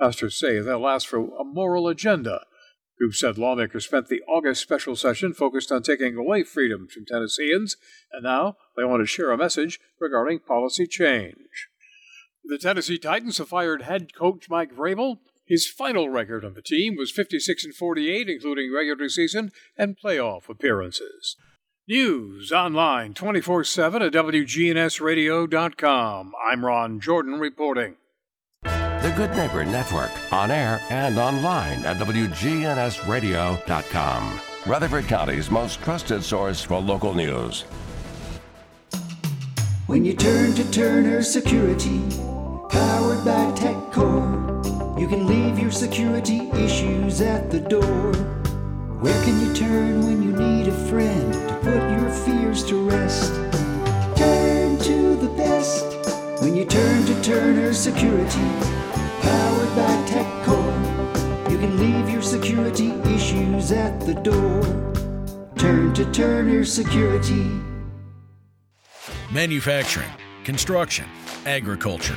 Pastors say they'll ask for a moral agenda. The group said lawmakers spent the August special session focused on taking away freedom from Tennesseans, and now they want to share a message regarding policy change. The Tennessee Titans have fired head coach Mike Vrabel. His final record on the team was 56-48, including regular season and playoff appearances. News online 24/7 at WGNSradio.com. I'm Ron Jordan reporting. The Good Neighbor Network, on air and online at WGNSradio.com. Rutherford County's most trusted source for local news. When you turn to Turner Security, powered by TechCore, you can leave your security issues at the door. Where can you turn when you need a friend to put your fears to rest? Turn to the best when you turn to Turner Security. Powered by TechCore, you can leave your security issues at the door. Turn to Turner Security. Manufacturing, construction, agriculture.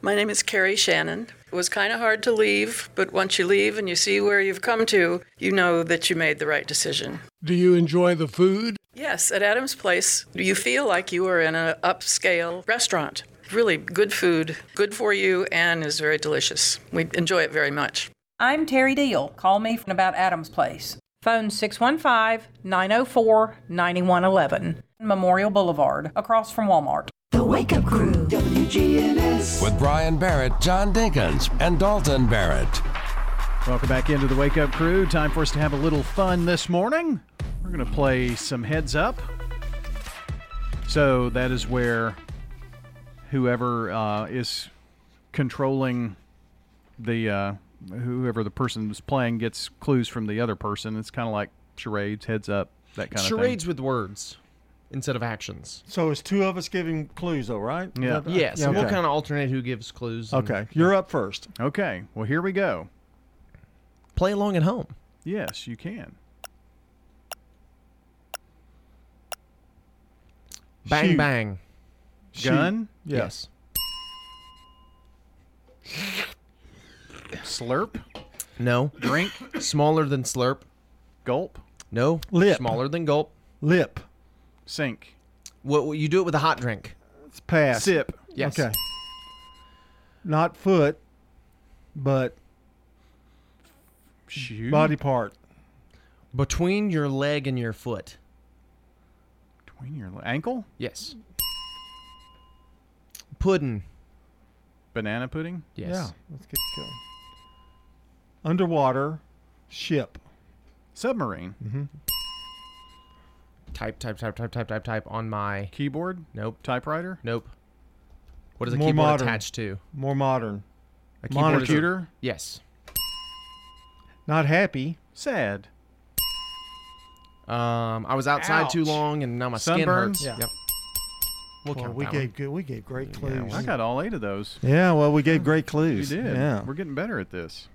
My name is Carrie Shannon. It was kind of hard to leave, but once you leave and you see where you've come to, you know that you made the right decision. Do you enjoy the food? Yes, at Adams Place, you feel like you are in an upscale restaurant. Really good food, good for you, and is very delicious. We enjoy it very much. I'm Terry Deal. Call me about Adams Place. Phone 615-904-9111. Memorial Boulevard, across from Walmart. The Wake Up Crew, WGNS. With Brian Barrett, John Dinkins, and Dalton Barrett. Welcome back into the Wake Up Crew. Time for us to have a little fun this morning. We're going to play some Heads Up. So that is where whoever is controlling the, whoever the person is playing gets clues from the other person. It's kind of like charades, Heads Up, that kind of thing. Charades with words instead of actions. So it's two of us giving clues, though, right? Yeah. Yes. Yeah, okay. We'll kind of alternate who gives clues. Okay. You're up first. Okay. Well, here we go. Play along at home. Yes, you can. Bang, shoot. Bang. Gun? Shoot. Yes. Slurp? No. Drink? Smaller than slurp. Gulp? No. Lip? Smaller than gulp. Lip. Sink. Well, you do it with a hot drink. It's pass. Sip. Yes. Okay. Not foot, but shoot. Body part. Between your leg and your foot. Between your ankle? Yes. Pudding. Banana pudding? Yes. Yeah. Let's get going. Underwater ship. Submarine. Mm-hmm. Type on my keyboard? Nope. Typewriter? Nope. What is a keyboard modern. Attached to? More modern. A keyboard monitor? Is a, yes. Not happy. Sad. I was outside ouch. Too long and now my sunburn? Skin hurts. Yeah. Yep. We'll count we gave good, we gave great clues. Yeah, well, I got all 8 of those. Yeah, well, we gave great clues. You did. Yeah. We're getting better at this.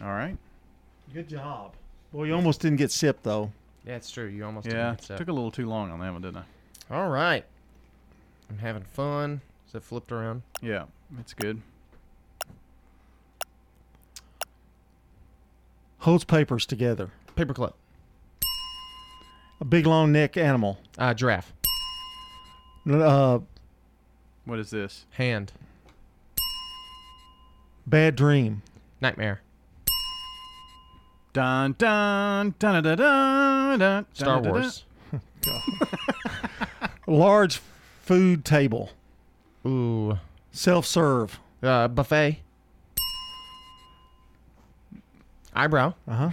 All right. Good job. Well, you almost didn't get sipped, though. Yeah, it's true. You almost didn't get it. Took a little too long on that one, didn't I? All right. I'm having fun. Is it flipped around? Yeah, that's good. Holds papers together. Paperclip. A big, long neck animal. Giraffe. What is this? Hand. Bad dream. Nightmare. Dun, dun, dun, dun, dun, dun, Star dun, Wars. Dun, dun. Large food table. Ooh. Self-serve. Buffet. Eyebrow. Uh-huh.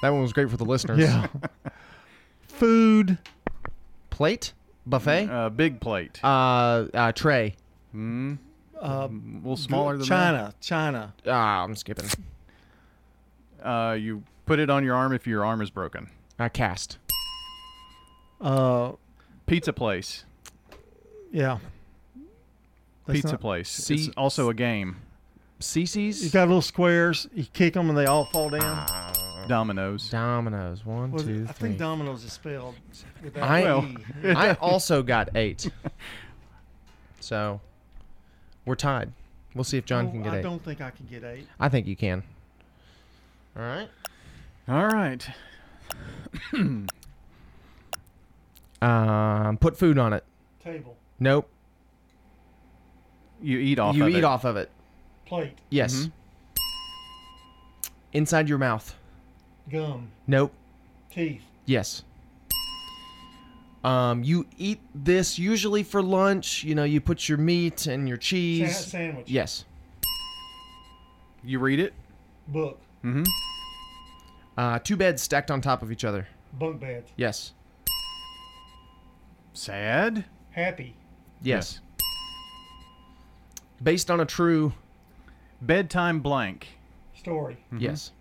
That one was great for the listeners. Yeah. Food. Plate. Buffet. Big plate. Tray. Mm. A little smaller than China. That. China. I'm skipping. You put it on your arm if your arm is broken. Cast. Pizza place. Yeah. That's pizza place. It's also a game. CC's? You got little squares. You kick them and they all fall down. Dominoes. Dominoes. 1, 2, 3. I think dominoes is spelled. I also got 8. So we're tied. We'll see if John can get 8. I don't think I can get 8. I think you can. All right. All right. Put food on it. Table. Nope. You eat off of it. You eat off of it. Plate. Yes. Mm-hmm. Inside your mouth. Gum. Nope. Teeth. Yes. You eat this usually for lunch. You know, you put your meat and your cheese. Sandwich. Yes. You read it? Book. Mm-hmm. 2 beds stacked on top of each other. Bunk beds. Yes. Sad? Happy. Yes. based on a true bedtime blank story. Mm-hmm. Yes.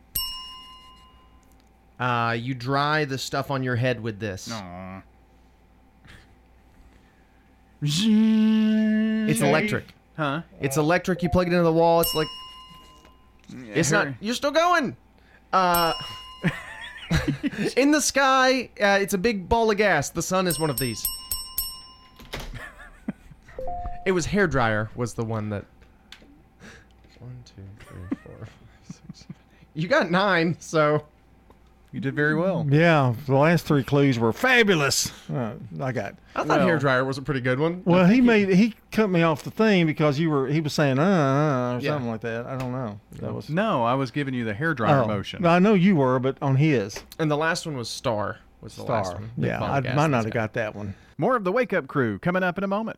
You dry the stuff on your head with this. Aww. It's electric. Huh? It's electric. You plug it into the wall. It's like... It's not... You're still going! In the sky, it's a big ball of gas. The sun is one of these. It was hairdryer was the one that... 1, 2, 3, 4, 5, 6, 7, 8. You got 9, so... You did very well. Yeah, the last 3 clues were fabulous. I thought hairdryer was a pretty good one. Well, he cut me off the thing because he was saying something like that. I don't know. I was giving you the hairdryer motion. I know you were, but on his. And the last one was star. Was the last one? Yeah, I might not have got that one. More of the Wake Up Crew coming up in a moment.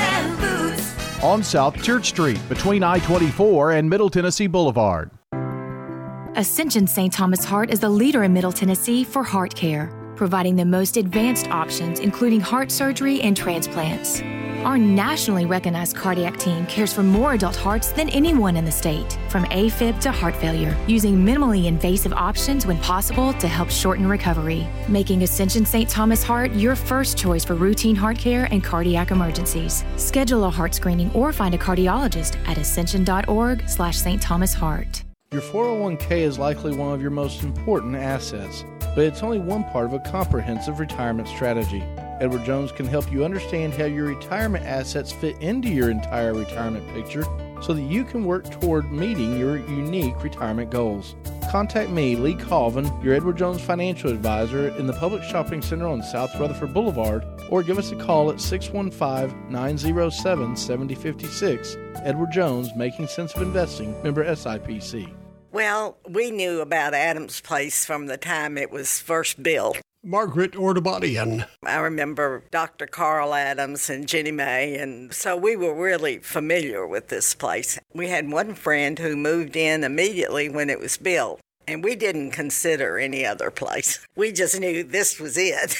and Boots. On South Church Street, between I-24 and Middle Tennessee Boulevard. Ascension St. Thomas Heart is the leader in Middle Tennessee for heart care, providing the most advanced options, including heart surgery and transplants. Our nationally recognized cardiac team cares for more adult hearts than anyone in the state, from AFib to heart failure, using minimally invasive options when possible to help shorten recovery, making Ascension St. Thomas Heart your first choice for routine heart care and cardiac emergencies. Schedule a heart screening or find a cardiologist at ascension.org/St. Thomas Heart. Your 401k is likely one of your most important assets, but it's only one part of a comprehensive retirement strategy. Edward Jones can help you understand how your retirement assets fit into your entire retirement picture so that you can work toward meeting your unique retirement goals. Contact me, Lee Colvin, your Edward Jones financial advisor in the Public Shopping Center on South Rutherford Boulevard, or give us a call at 615-907-7056. Edward Jones, Making Sense of Investing, member SIPC. Well, we knew about Adams Place from the time it was first built. Margaret Ordubadian. I remember Dr. Carl Adams and Jenny May, and so we were really familiar with this place. We had one friend who moved in immediately when it was built, and we didn't consider any other place. We just knew this was it.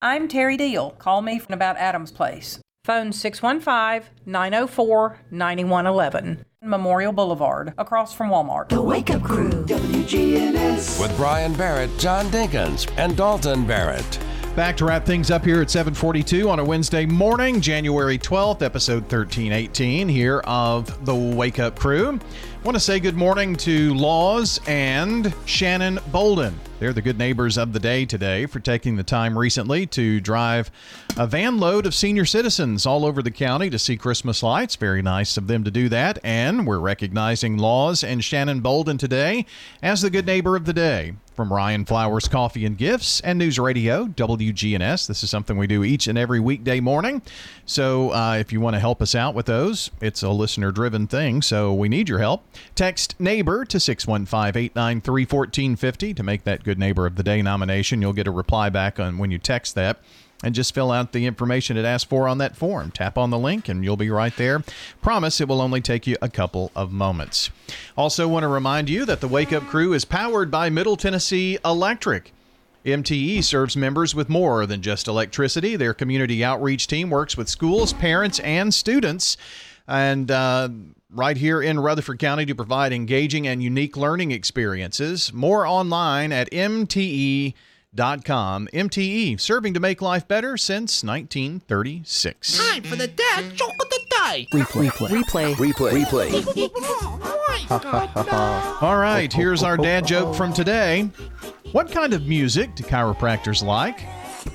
I'm Terry Deal. Call me about Adams Place. Phone 615-904-9111. Memorial Boulevard, across from Walmart. The Wake Up Crew, WGNS. With Brian Barrett, John Dinkins, and Dalton Barrett. Back to wrap things up here at 7:42 on a Wednesday morning, January 12th, episode 1318 here of The Wake Up Crew. I want to say good morning to Laws and Shannon Bolden. They're the good neighbors of the day today for taking the time recently to drive a van load of senior citizens all over the county to see Christmas lights. Very nice of them to do that. And we're recognizing Laws and Shannon Bolden today as the good neighbor of the day. From Ryan Flowers Coffee and Gifts and News Radio, WGNS. This is something we do each and every weekday morning. So if you want to help us out with those, it's a listener-driven thing, so we need your help. Text NEIGHBOR to 615-893-1450 to make that good neighbor of the day nomination. You'll get a reply back on when you text that. And just fill out the information it asks for on that form. Tap on the link and you'll be right there. Promise it will only take you a couple of moments. Also want to remind you that the Wake Up Crew is powered by Middle Tennessee Electric. MTE serves members with more than just electricity. Their community outreach team works with schools, parents, and students. And right here in Rutherford County to provide engaging and unique learning experiences. More online at MTE.com. MTE, serving to make life better since 1936. Time for the dad joke of the day. Replay. Oh, all right, here's our dad joke from today. What kind of music do chiropractors like?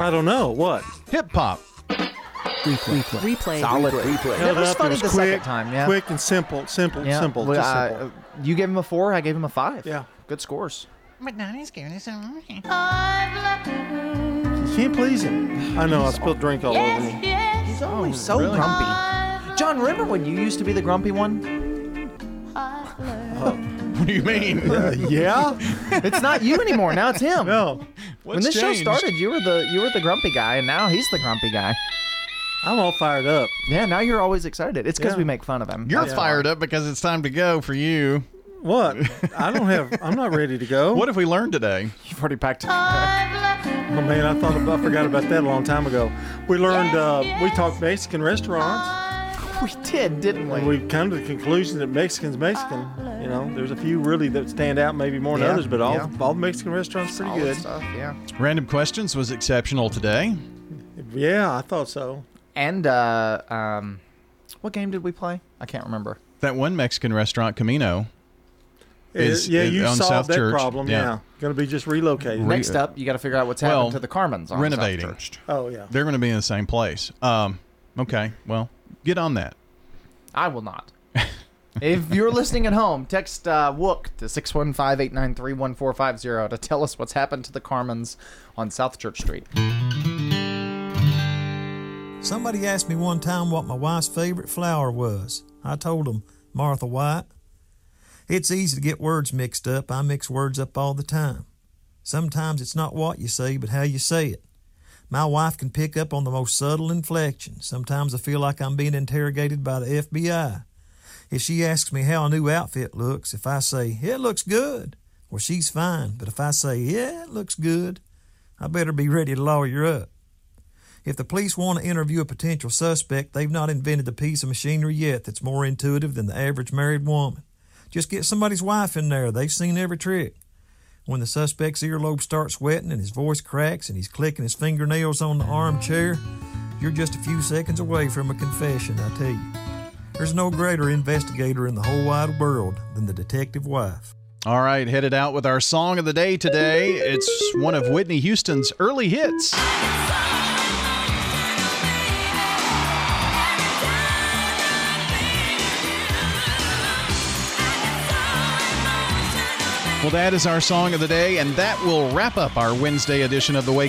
I don't know. What? Hip hop. Replay. Solid replay. That was funny the second time. Yeah. Quick and simple. Simple. Well, simple. You gave him a 4. I gave him a 5. Yeah. Good scores. But now he's giving us a... You can't please him. I know, I spilled drink all over me. He's always so grumpy. John, remember when you used to be the grumpy one? you mean? Yeah, it's not you anymore. Now it's him. No, when this changed? Show started, you were the grumpy guy, and now he's the grumpy guy. I'm all fired up. Yeah, now you're always excited. It's because we make fun of him. You're fired up because it's time to go for you. What? I'm not ready to go. What have we learned today? You've already packed it. Oh man, I forgot about that a long time ago. We learned we talked Mexican restaurants. We did, didn't we? And we've come to the conclusion that Mexican's Mexican. You know, there's a few really that stand out maybe more than others, but all the Mexican restaurants are pretty good. Stuff, yeah. Random Questions was exceptional today. Yeah, I thought so. And what game did we play? I can't remember. That one Mexican restaurant, Camino, is on solved South that Church. Problem. Yeah, going to be just relocated. Next up, you got to figure out what's happened to the Carmens on renovating. South Church. Oh yeah, they're going to be in the same place. Okay, well. Get on that. I will not. If you're listening at home, text WOOK to 615-893-1450 to tell us what's happened to the Carmens on South Church Street. Somebody asked me one time what my wife's favorite flower was. I told them, Martha White. It's easy to get words mixed up. I mix words up all the time. Sometimes it's not what you say, but how you say it. My wife can pick up on the most subtle inflection. Sometimes I feel like I'm being interrogated by the FBI. If she asks me how a new outfit looks, if I say, it looks good, well, she's fine. But if I say, yeah, it looks good, I better be ready to lawyer up. If the police want to interview a potential suspect, they've not invented a piece of machinery yet that's more intuitive than the average married woman. Just get somebody's wife in there. They've seen every trick. When the suspect's earlobe starts sweating and his voice cracks and he's clicking his fingernails on the armchair, you're just a few seconds away from a confession, I tell you. There's no greater investigator in the whole wide world than the detective wife. All right, headed out with our song of the day today. It's one of Whitney Houston's early hits. Well, that is our song of the day, and that will wrap up our Wednesday edition of the Wake